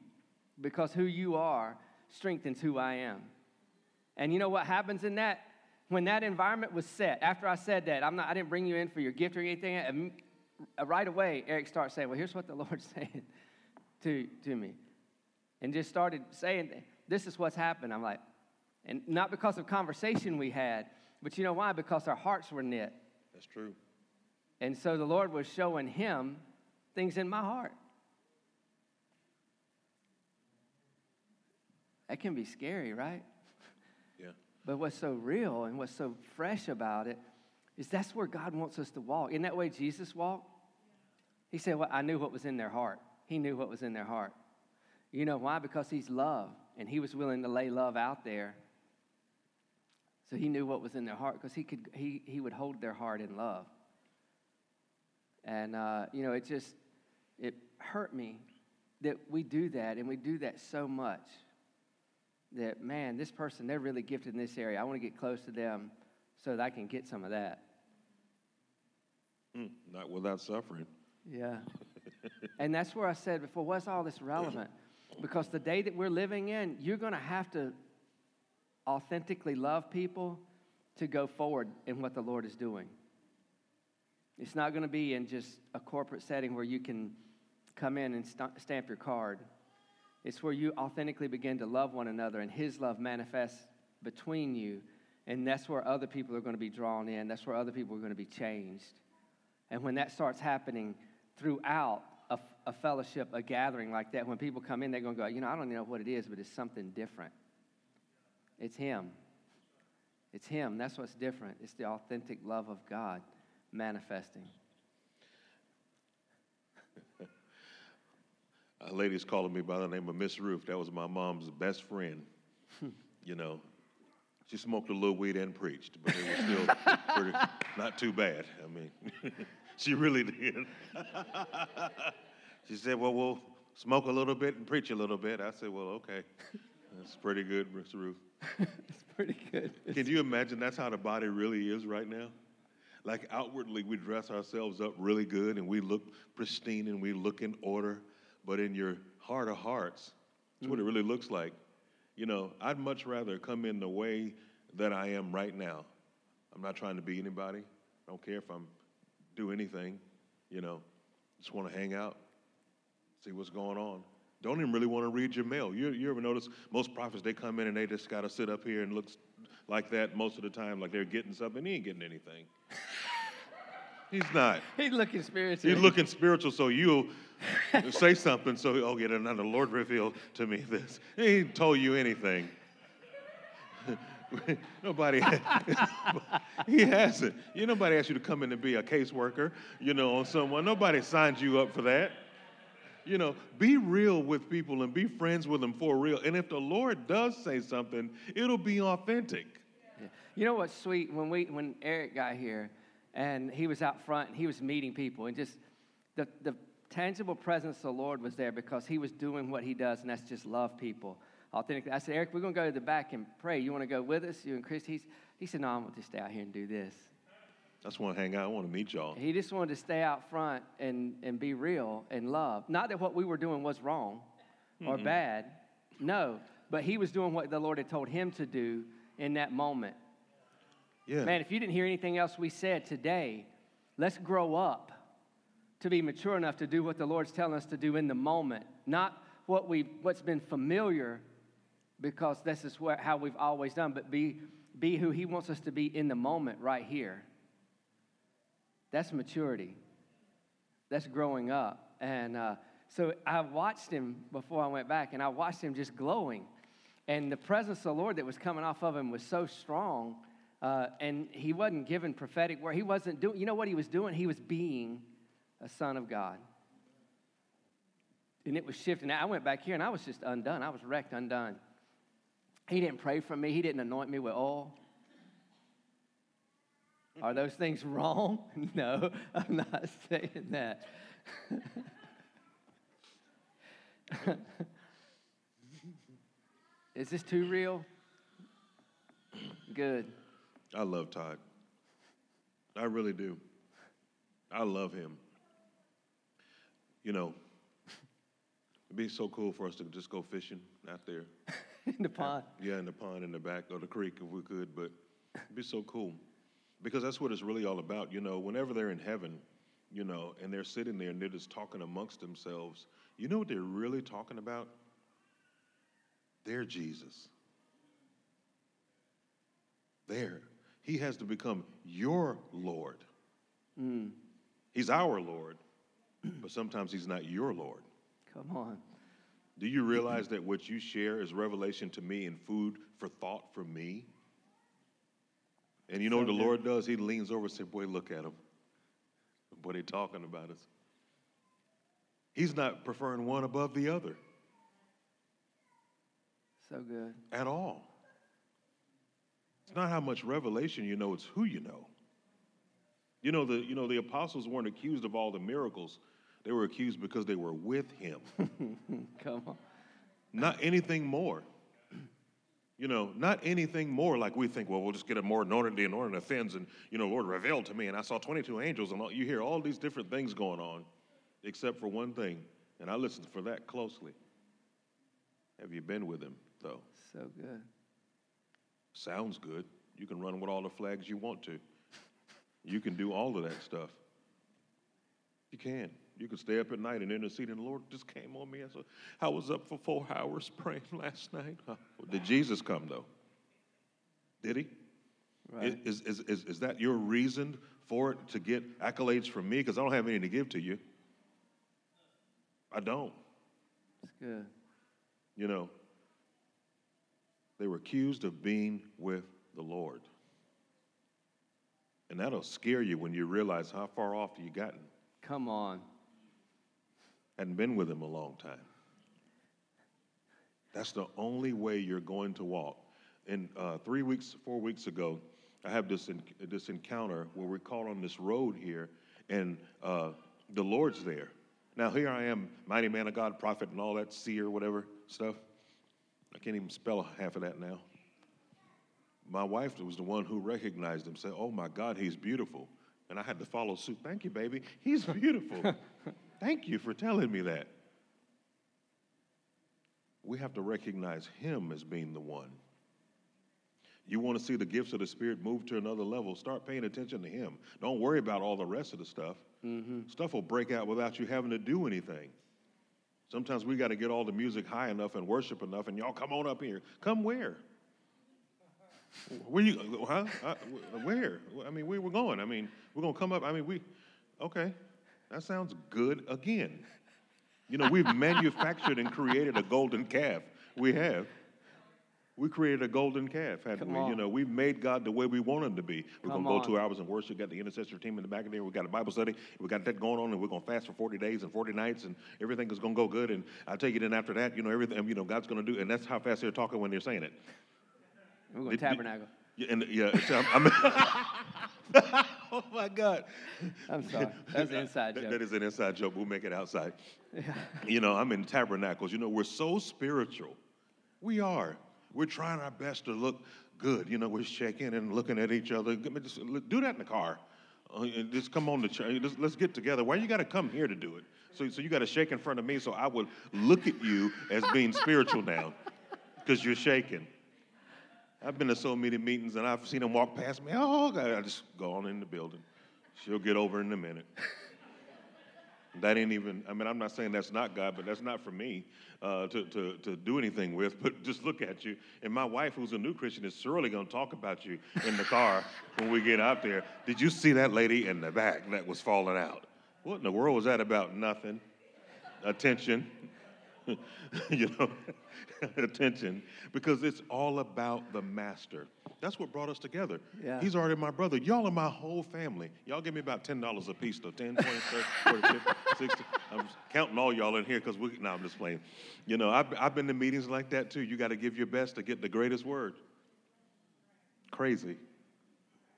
because who you are strengthens who I am. And you know what happens in that? When that environment was set, after I said that, I didn't bring you in for your gift or anything, and right away, Eric starts saying, well, here's what the Lord's saying to me. And just started saying, this is what's happened. I'm like, and not because of conversation we had, but you know why? Because our hearts were knit. That's true. And so the Lord was showing him things in my heart. That can be scary, right? Yeah. But what's so real and what's so fresh about it is that's where God wants us to walk. In that way Jesus walked, he said, well, I knew what was in their heart. He knew what was in their heart. You know why? Because he's love, and he was willing to lay love out there. So he knew what was in their heart because he would hold their heart in love. And, you know, it hurt me that we do that, and we do that so much. That, man, this person, they're really gifted in this area. I want to get close to them so that I can get some of that. Not without suffering. Yeah. And that's where I said before, what's all this relevant? Because the day that we're living in, you're going to have to authentically love people to go forward in what the Lord is doing. It's not going to be in just a corporate setting where you can come in and stamp your card. It's where you authentically begin to love one another, and his love manifests between you, and that's where other people are going to be drawn in. That's where other people are going to be changed. And when that starts happening throughout a fellowship, a gathering like that, when people come in, they're going to go, you know, I don't know what it is, but it's something different. It's him. It's him. That's what's different. It's the authentic love of God manifesting. A lady's calling me by the name of Miss Ruth. That was my mom's best friend. You know, she smoked a little weed and preached, but it was still pretty, not too bad. I mean, she really did. She said, well, we'll smoke a little bit and preach a little bit. I said, well, okay. That's pretty good, Miss Ruth. It's pretty good. Can you imagine that's how the body really is right now? Like outwardly, we dress ourselves up really good, and we look pristine, and we look in order. But in your heart of hearts, it's what it really looks like. You know, I'd much rather come in the way that I am right now. I'm not trying to be anybody. I don't care if I'm do anything, you know. Just want to hang out, see what's going on. Don't even really want to read your mail. You ever notice most prophets, they come in and they just got to sit up here and look like that most of the time, like they're getting something. He ain't getting anything. He's not. He's looking spiritual. He's looking spiritual, so you'll say something. So, oh, yeah, the Lord revealed to me this. He ain't told you anything. Nobody. He hasn't. You know, nobody asked you to come in and be a caseworker, you know, on someone. Nobody signed you up for that. You know, be real with people and be friends with them for real. And if the Lord does say something, it'll be authentic. Yeah. You know what's sweet? When Eric got here, and he was out front, and he was meeting people. And just the tangible presence of the Lord was there because he was doing what he does, and that's just love people authentically. I said, Eric, we're going to go to the back and pray. You want to go with us, you and Chris? He said, no, I'm going to stay out here and do this. I just want to hang out. I want to meet y'all. He just wanted to stay out front and be real and love. Not that what we were doing was wrong or bad. No, but he was doing what the Lord had told him to do in that moment. Yeah. Man, if you didn't hear anything else we said today, let's grow up to be mature enough to do what the Lord's telling us to do in the moment, not what's been familiar, because this is how we've always done, but be who he wants us to be in the moment right here. That's maturity. That's growing up. And so I watched him before I went back, and I watched him just glowing. And the presence of the Lord that was coming off of him was so strong. And he wasn't given prophetic word. He wasn't doing, you know what he was doing? He was being a son of God. And it was shifting. I went back here and I was just undone. I was wrecked, undone. He didn't pray for me. He didn't anoint me with oil. Are those things wrong? No, I'm not saying that. Is this too real? Good. I love Todd. I really do. I love him. You know, it'd be so cool for us to just go fishing out there. in the pond. Yeah, in the pond in the back or the creek if we could, but it'd be so cool. Because that's what it's really all about. You know, whenever they're in heaven, you know, and they're sitting there and they're just talking amongst themselves, you know what they're really talking about? They're Jesus. There. He has to become your Lord. Mm. He's our Lord, but sometimes he's not your Lord. Come on. Do you realize that what you share is revelation to me and food for thought for me? And you know what the Lord does? He leans over and says, boy, look at him. Boy, they're talking about us. He's not preferring one above the other. So good. At all. It's not how much revelation you know, it's who you know. You know, the apostles weren't accused of all the miracles. They were accused because they were with him. Come on. Not anything more. You know, not anything more like we think, well, we'll just get a more inordinate offense and, you know, Lord revealed to me and I saw 22 angels and all, you hear all these different things going on except for one thing, and I listened for that closely. Have you been with him, though? So good. Sounds good. You can run with all the flags you want to. You can do all of that stuff. You can. You can stay up at night and intercede, and the Lord just came on me. And so I was up for 4 hours praying last night. Did Jesus come, though? Did he? Right. Is that your reason for it to get accolades from me? Because I don't have any to give to you. I don't. That's good. You know, they were accused of being with the Lord. And that'll scare you when you realize how far off you gotten. Come on. Hadn't been with him a long time. That's the only way you're going to walk. And 4 weeks ago, I have this encounter where we caught on this road here, and the Lord's there. Now, here I am, mighty man of God, prophet, and all that seer, whatever stuff. I can't even spell half of that now. My wife was the one who recognized him, said, oh, my God, he's beautiful. And I had to follow suit. Thank you, baby. He's beautiful. Thank you for telling me that. We have to recognize him as being the one. You want to see the gifts of the Spirit move to another level, start paying attention to him. Don't worry about all the rest of the stuff. Mm-hmm. Stuff will break out without you having to do anything. Sometimes we got to get all the music high enough and worship enough, and y'all come on up here. Come where? Where you, huh? Where? I mean, where we're going? I mean, we're going to come up. I mean, okay. That sounds good again. You know, we've manufactured and created a golden calf. We have. We created a golden calf, haven't we? You know, we've made God the way we want him to be. We're going to go 2 hours and worship. Got the intercessory team in the back of there. We got a Bible study. We got that going on, and we're going to fast for 40 days and 40 nights, and everything is going to go good. And I'll take it in after that. You know, everything, you know, God's going to do. And that's how fast they're talking when they're saying it. We're going to tabernacle. Yeah, oh, my God. I'm sorry. That's an inside joke. That is an inside joke. We'll make it outside. Yeah. You know, I'm in tabernacles. You know, we're so spiritual. We are. We're trying our best to look good. You know, we're shaking and looking at each other. Just do that in the car. Just come on the church. Let's get together. Why you got to come here to do it? So you got to shake in front of me so I would look at you as being spiritual now because you're shaking. I've been to so many meetings, and I've seen them walk past me. Oh, God, I just go on in the building. She'll get over in a minute. That ain't even, I mean, I'm not saying that's not God, but that's not for me to do anything with, but just look at you. And my wife, who's a new Christian, is surely going to talk about you in the car when we get out there. Did you see that lady in the back that was falling out? What in the world was that about? Nothing. Attention. You know, attention, because it's all about the master. That's what brought us together. Yeah. He's already my brother. Y'all are my whole family. Y'all give me about $10 a piece, though. 10, 20, 30, 40, 50, 60. I'm counting all y'all in here because I'm just playing. You know, I've been to meetings like that, too. You got to give your best to get the greatest word. Crazy.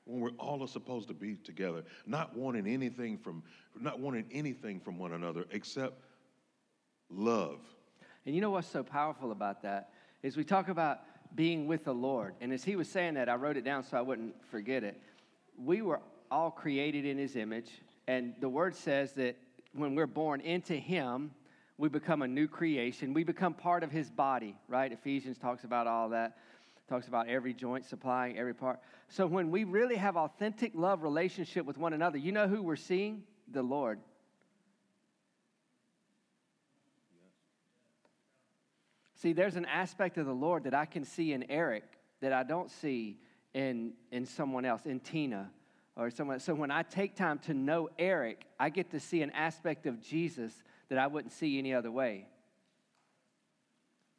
When we're all supposed to be together, not wanting anything from one another except love. And you know what's so powerful about that is we talk about being with the Lord. And as he was saying that, I wrote it down so I wouldn't forget it. We were all created in his image. And the word says that when we're born into him, we become a new creation. We become part of his body, right? Ephesians talks about all that. Talks about every joint supplying every part. So when we really have authentic love relationship with one another, you know who we're seeing? The Lord. See, there's an aspect of the Lord that I can see in Eric that I don't see in someone else, in Tina or someone. So when I take time to know Eric, I get to see an aspect of Jesus that I wouldn't see any other way.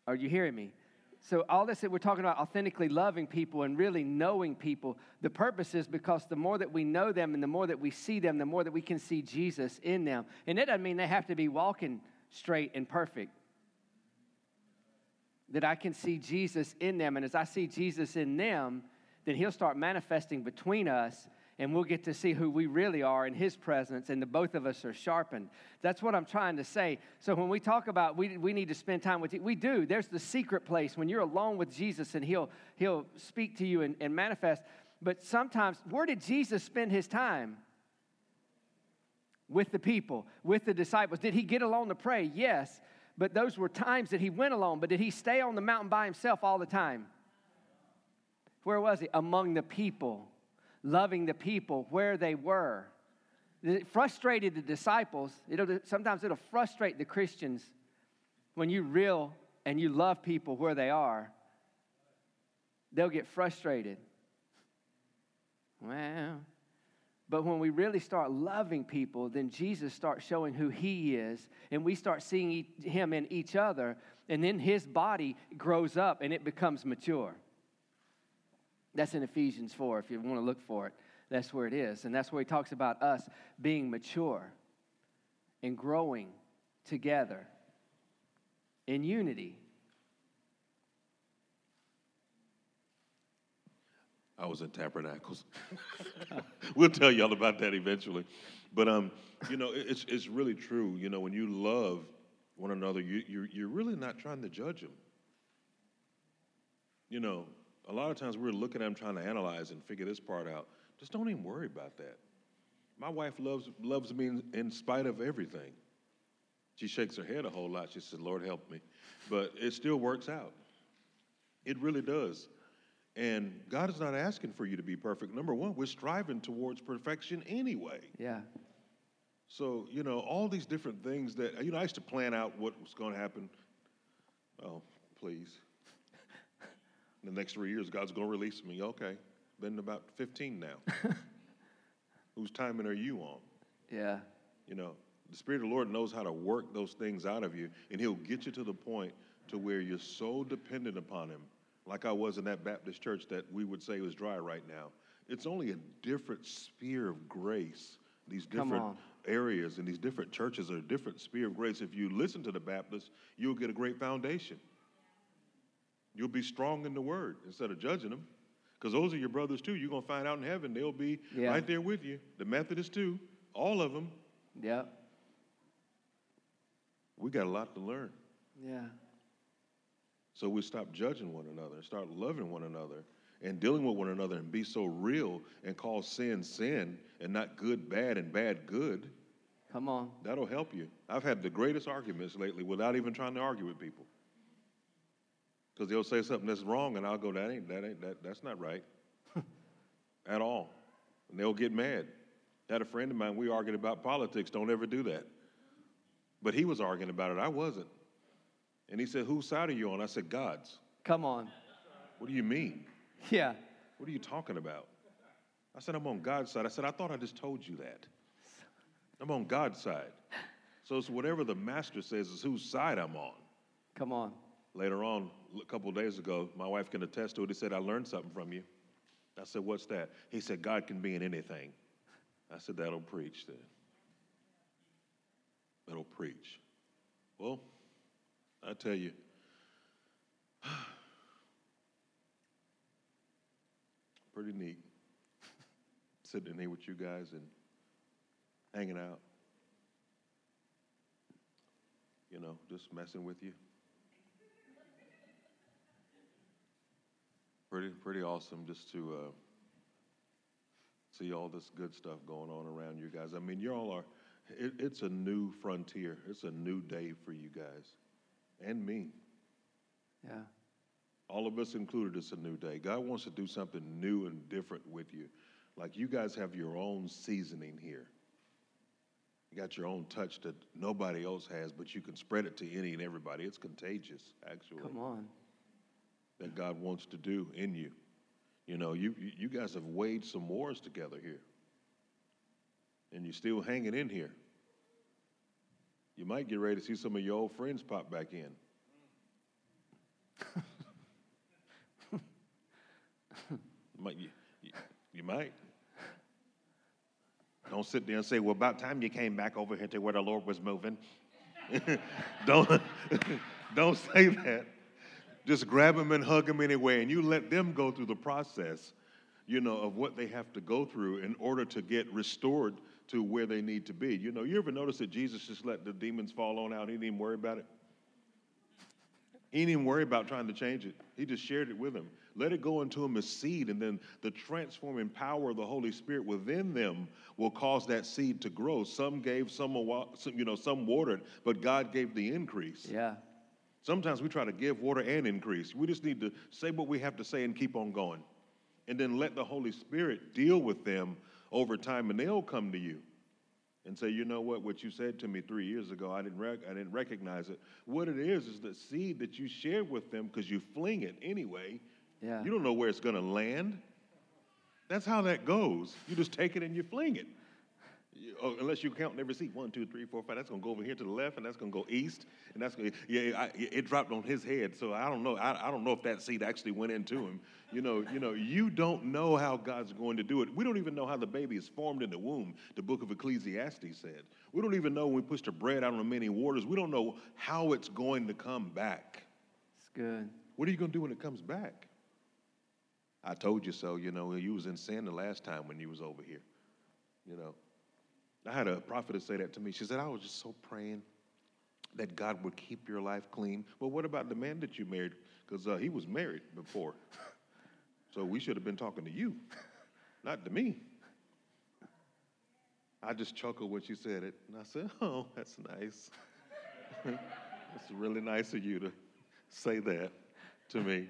Are you hearing me? So all this that we're talking about, authentically loving people and really knowing people, the purpose is because the more that we know them and the more that we see them, the more that we can see Jesus in them. And it doesn't mean they have to be walking straight and perfect. That I can see Jesus in them. And as I see Jesus in them, then he'll start manifesting between us, and we'll get to see who we really are in his presence, and the both of us are sharpened. That's what I'm trying to say. So when we talk about we need to spend time with you, we do. There's the secret place when you're alone with Jesus, and he'll speak to you and manifest. But sometimes, where did Jesus spend his time? With the people, with the disciples. Did he get alone to pray? Yes. But those were times that he went alone. But did he stay on the mountain by himself all the time? Where was he? Among the people. Loving the people where they were. It frustrated the disciples. Sometimes it'll frustrate the Christians when you're real and you love people where they are. They'll get frustrated. Well, but when we really start loving people, then Jesus starts showing who he is, and we start seeing him in each other, and then his body grows up and it becomes mature. That's in Ephesians 4, if you want to look for it. That's where it is. And that's where he talks about us being mature and growing together in unity. I was in Tabernacles. We'll tell y'all about that eventually. But, it's really true. You know, when you love one another, you're really not trying to judge them. You know, a lot of times we're looking at them trying to analyze and figure this part out. Just don't even worry about that. My wife loves me in spite of everything. She shakes her head a whole lot. She says, Lord, help me. But it still works out. It really does. And God is not asking for you to be perfect. Number one, we're striving towards perfection anyway. Yeah. So, all these different things that, I used to plan out what was going to happen. Oh, please. In the next 3 years, God's going to release me. Okay. Been about 15 now. Whose timing are you on? Yeah. The Spirit of the Lord knows how to work those things out of you, and he'll get you to the point to where you're so dependent upon him, like I was in that Baptist church that we would say was dry right now. It's only a different sphere of grace. These different areas and these different churches are a different sphere of grace. If you listen to the Baptists, you'll get a great foundation. You'll be strong in the word instead of judging them. Because those are your brothers, too. You're going to find out in heaven. They'll be right there with you. The Methodists, too. All of them. Yeah. We got a lot to learn. Yeah. So we stop judging one another and start loving one another and dealing with one another and be so real and call sin, sin, and not good, bad, and bad, good. Come on. That'll help you. I've had the greatest arguments lately without even trying to argue with people. Because they'll say something that's wrong, and I'll go, that's not right at all. And they'll get mad. I had a friend of mine, we argued about politics. Don't ever do that. But he was arguing about it. I wasn't. And he said, whose side are you on? I said, God's. Come on. What do you mean? Yeah. What are you talking about? I said, I'm on God's side. I said, I thought I just told you that. I'm on God's side. So it's whatever the master says is whose side I'm on. Come on. Later on, a couple of days ago, my wife can attest to it. He said, I learned something from you. I said, what's that? He said, God can be in anything. I said, that'll preach then. That'll preach. Well, I tell you, pretty neat sitting in here with you guys and hanging out, just messing with you. Pretty awesome just to see all this good stuff going on around you guys. I mean, you all are It's a new frontier. It's a new day for you guys and me. Yeah. All of us included, it's a new day. God wants to do something new and different with you. Like you guys have your own seasoning here. You got your own touch that nobody else has, but you can spread it to any and everybody. It's contagious, actually. Come on. That God wants to do in you. You know, you guys have waged some wars together here. And you're still hanging in here. You might get ready to see some of your old friends pop back in. You might. Don't sit there and say, well, about time you came back over here to where the Lord was moving. Don't say that. Just grab them and hug them anyway, and you let them go through the process, you know, of what they have to go through in order to get restored to where they need to be. You know, you ever notice that Jesus just let the demons fall on out? He didn't even worry about it. He didn't even worry about trying to change it. He just shared it with them. Let it go into them as seed, and then the transforming power of the Holy Spirit within them will cause that seed to grow. Some gave, some watered, but God gave the increase. Yeah. Sometimes we try to give water and increase. We just need to say what we have to say and keep on going. And then let the Holy Spirit deal with them over time, and they'll come to you and say, you know what you said to me 3 years ago, I didn't recognize it. What it is the seed that you shared with them because you fling it anyway. Yeah. You don't know where it's going to land. That's how that goes. You just take it and you fling it. Unless you count every seed, 1, 2, 3, 4, 5, that's going to go over here to the left, and that's going to go east, and that's going to, it dropped on his head, so I don't know. I don't know if that seed actually went into him. You know, you don't know how God's going to do it. We don't even know how the baby is formed in the womb, the book of Ecclesiastes said. We don't even know when we push the bread out on the many waters. We don't know how it's going to come back. It's good. What are you going to do when it comes back? I told you so. You know, you was in sin the last time when you was over here, you know. I had a prophetess say that to me. She said, I was just so praying that God would keep your life clean. Well, what about the man that you married? Because he was married before. So we should have been talking to you, not to me. I just chuckled when she said it. And I said, oh, that's nice. It's really nice of you to say that to me.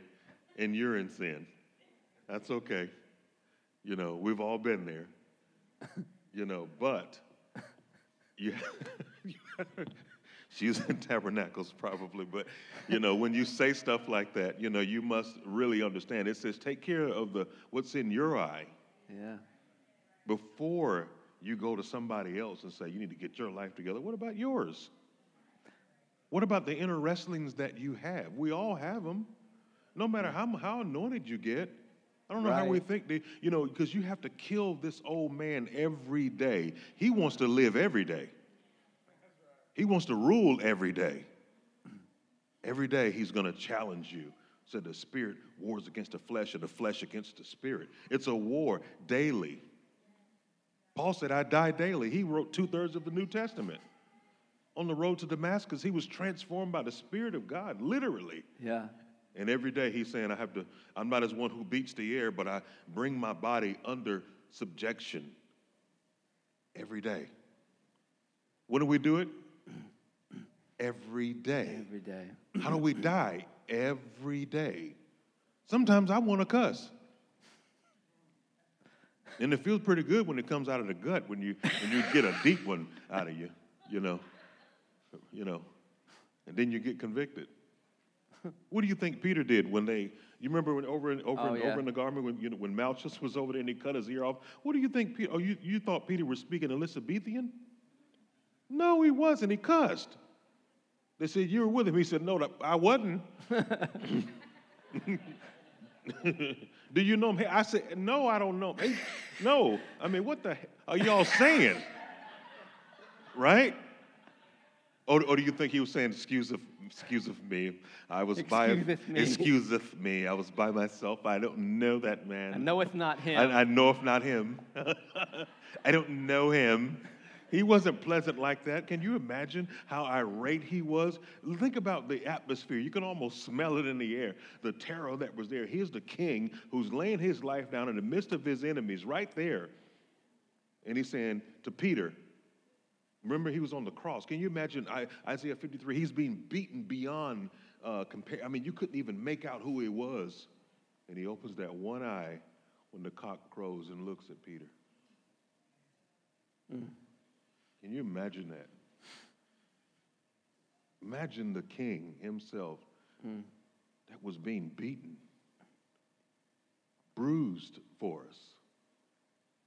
And you're in sin. That's okay. You know, we've all been there. You know, but she's in Tabernacles probably, but, you know, when you say stuff like that, you know, you must really understand. It says take care of what's in your eye. Yeah. Before you go to somebody else and say, you need to get your life together. What about yours? What about the inner wrestlings that you have? We all have them. No matter how anointed you get. I don't know how we think, you know, because you have to kill this old man every day. He wants to live every day. He wants to rule every day. Every day he's going to challenge you. So the spirit wars against the flesh and the flesh against the spirit. It's a war daily. Paul said, I die daily. He wrote 2/3 of the New Testament. On the road to Damascus, he was transformed by the Spirit of God, literally. Yeah. And every day he's saying, I'm not as one who beats the air, but I bring my body under subjection every day. When do we do it? Every day. Every day. How do we die? Every day. Sometimes I want to cuss. And it feels pretty good when it comes out of the gut, when you get a deep one out of you, you know, and then you get convicted. What do you think Peter did when you remember when over in the garment when Malchus was over there and he cut his ear off? What do you think Peter, you thought Peter was speaking Elizabethan? No, he wasn't. He cussed. They said, you were with him. He said, no, I wasn't. Do you know him? I said, no, I don't know him. No, I mean, what the heck are y'all saying? Right? Or do you think he was saying, excuse me, I was by myself, I don't know that man. I know it's not him. I know it's not him. I don't know him. He wasn't pleasant like that. Can you imagine how irate he was? Think about the atmosphere. You can almost smell it in the air, the terror that was there. Here's the king who's laying his life down in the midst of his enemies right there. And he's saying to Peter, Remember, he was on the cross. Can you imagine Isaiah 53? He's being beaten beyond compare. I mean, you couldn't even make out who he was. And he opens that one eye when the cock crows and looks at Peter. Mm. Can you imagine that? Imagine the king himself that was being beaten, bruised for us.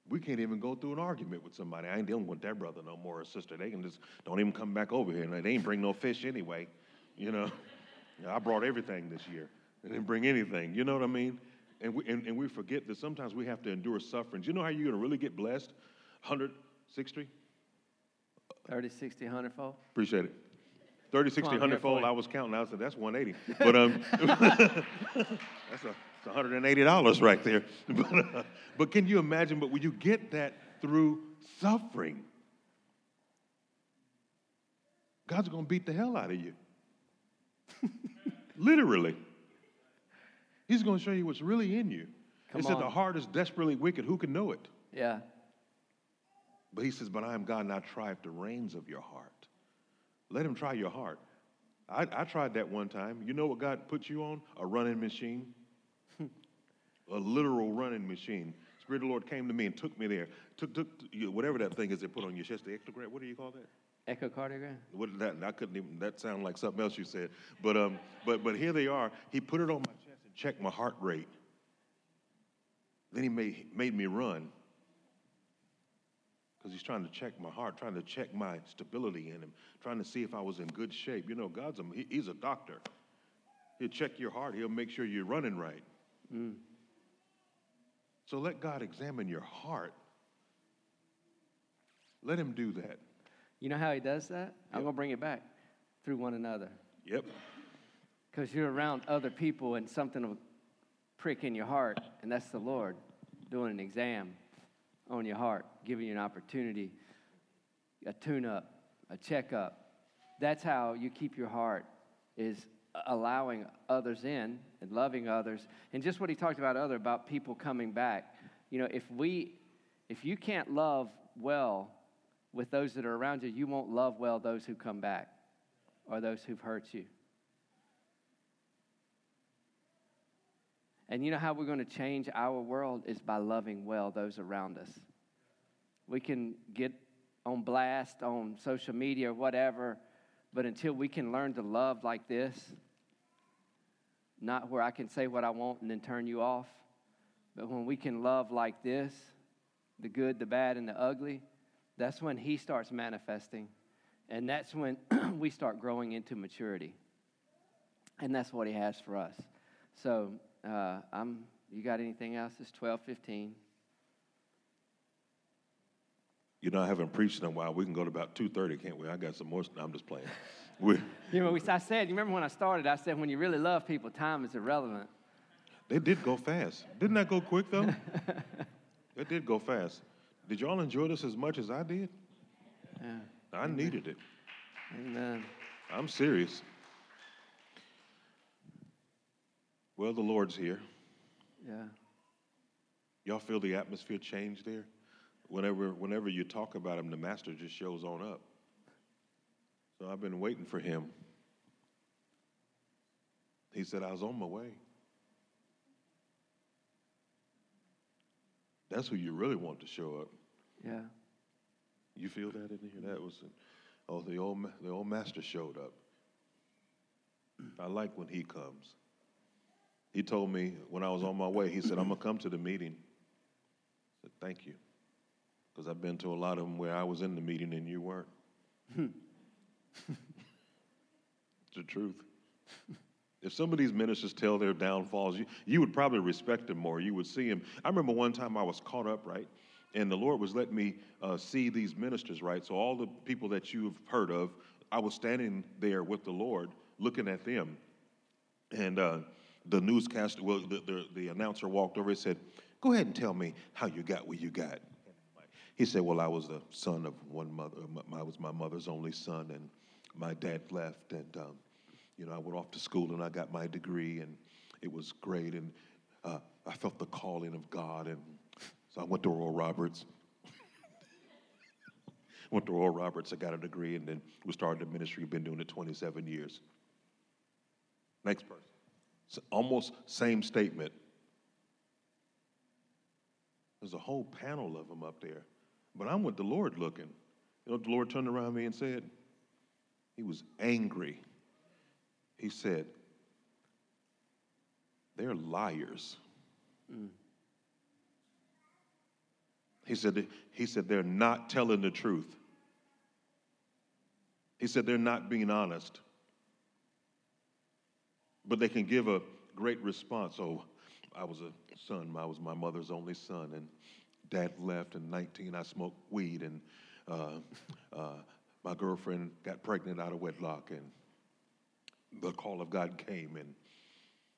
We can't even go through an argument with somebody. I ain't dealing with that brother no more or sister. They can just don't even come back over here. They ain't bring no fish anyway. You know, I brought everything this year. They didn't bring anything. You know what I mean? And we forget that sometimes we have to endure sufferings. You know how you're going to really get blessed? 160? 30, 60, 100-fold? Appreciate it. 30, 60, 100-fold. I was counting. I said, that's 180. But that's $180 right there. But can you imagine? But will you get that through suffering? God's going to beat the hell out of you. Literally. He's going to show you what's really in you. He said the heart is desperately wicked. Who can know it? Yeah. But he says, but I am God, and I try the reins of your heart. Let him try your heart. I tried that one time. You know what God put you on? A running machine. A literal running machine. Spirit of the Lord came to me and took me there. Took whatever that thing is they put on your chest, the echocardiogram. What do you call that? Echocardiogram. What that? I couldn't even. That sounded like something else you said. But but here they are. He put it on my chest and checked my heart rate. Then he made me run because he's trying to check my heart, trying to check my stability in him, trying to see if I was in good shape. You know, He's a doctor. He'll check your heart. He'll make sure you're running right. Mm. So let God examine your heart. Let him do that. You know how he does that? Yep. I'm going to bring it back through one another. Yep. Because you're around other people and something will prick in your heart, and that's the Lord doing an exam on your heart, giving you an opportunity, a tune-up, a checkup. That's how you keep your heart, is allowing others in and loving others. And just what he talked about people coming back. You know, if you can't love well with those that are around you, you won't love well those who come back or those who've hurt you. And you know how we're going to change our world is by loving well those around us. We can get on blast on social media or whatever, but until we can learn to love like this, not where I can say what I want and then turn you off, but when we can love like this, the good, the bad, and the ugly, that's when he starts manifesting. And that's when we start growing into maturity. And that's what he has for us. So, you got anything else? It's 12:15. You know, I haven't preached in a while. We can go to about 2:30, can't we? I got some more. No, I'm just playing. You remember when I started, I said, when you really love people, time is irrelevant. They did go fast. Didn't that go quick, though? It did go fast. Did y'all enjoy this as much as I did? Yeah. I needed it. Amen. I'm serious. Well, the Lord's here. Yeah. Y'all feel the atmosphere change there? Whenever you talk about him, the master just shows on up. So I've been waiting for him. He said, I was on my way. That's who you really want to show up. Yeah. You feel that in here? That was, the old master showed up. I like when he comes. He told me when I was on my way, he said, I'm going to come to the meeting. I said, thank you. Because I've been to a lot of them where I was in the meeting and you weren't. It's the truth. If some of these ministers tell their downfalls, you would probably respect them more. You would see them. I remember one time I was caught up, right? And the Lord was letting me see these ministers, right? So all the people that you've heard of, I was standing there with the Lord looking at them. And the newscaster, the announcer walked over and said, go ahead and tell me how you got what you got. He said, well, I was the son of one mother. I was my mother's only son, and my dad left. And, I went off to school, and I got my degree, and it was great. And I felt the calling of God, and so I went to Oral Roberts. Went to Oral Roberts. I got a degree, and then we started a ministry. We've been doing it 27 years. Next person. It's almost same statement. There's a whole panel of them up there. But I'm with the Lord looking. You know what the Lord turned around to me and said? He was angry. He said, they're liars. Mm. He said, they're not telling the truth. He said, they're not being honest. But they can give a great response. Oh, I was a son. I was my mother's only son. And Dad left. And 19, I smoked weed. And my girlfriend got pregnant out of wedlock. And the call of God came. And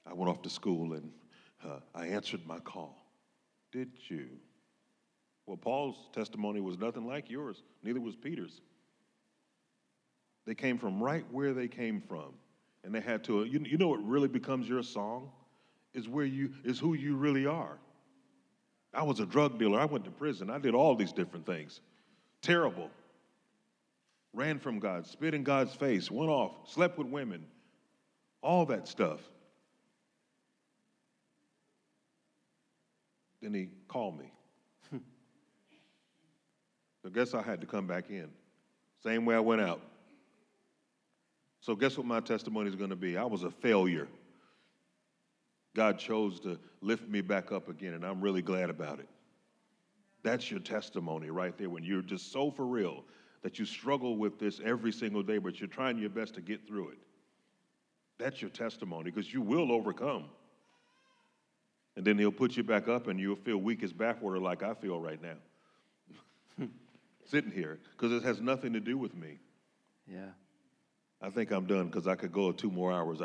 I went off to school. And I answered my call. Did you? Well, Paul's testimony was nothing like yours. Neither was Peter's. They came from right where they came from. And they had to, you know what really becomes your song? Is who you really are. I was a drug dealer. I went to prison. I did all these different things. Terrible. Ran from God, spit in God's face, went off, slept with women, all that stuff. Then he called me. So guess I had to come back in. Same way I went out. So guess what my testimony is going to be? I was a failure. God chose to lift me back up again, and I'm really glad about it. That's your testimony right there, when you're just so for real that you struggle with this every single day, but you're trying your best to get through it. That's your testimony, because you will overcome. And then he'll put you back up, and you'll feel weak as backwater like I feel right now. Sitting here, because it has nothing to do with me. Yeah. I think I'm done because I could go 2 more hours.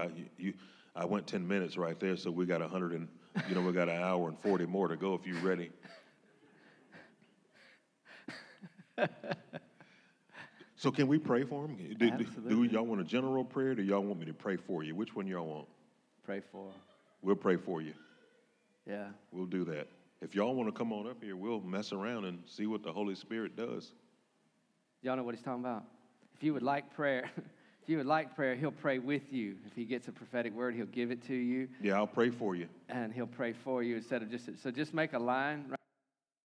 I went 10 minutes right there, so we got 100 and we got an hour and 40 more to go if you're ready. So can we pray for him? Do y'all want a general prayer? Do y'all want me to pray for you? Which one y'all want? Pray for. We'll pray for you. Yeah. We'll do that. If y'all want to come on up here, we'll mess around and see what the Holy Spirit does. Y'all know what he's talking about. If you would like prayer. If you would like prayer, he'll pray with you. If he gets a prophetic word, he'll give it to you. Yeah, I'll pray for you. And he'll pray for you instead of just, so just make a line, right?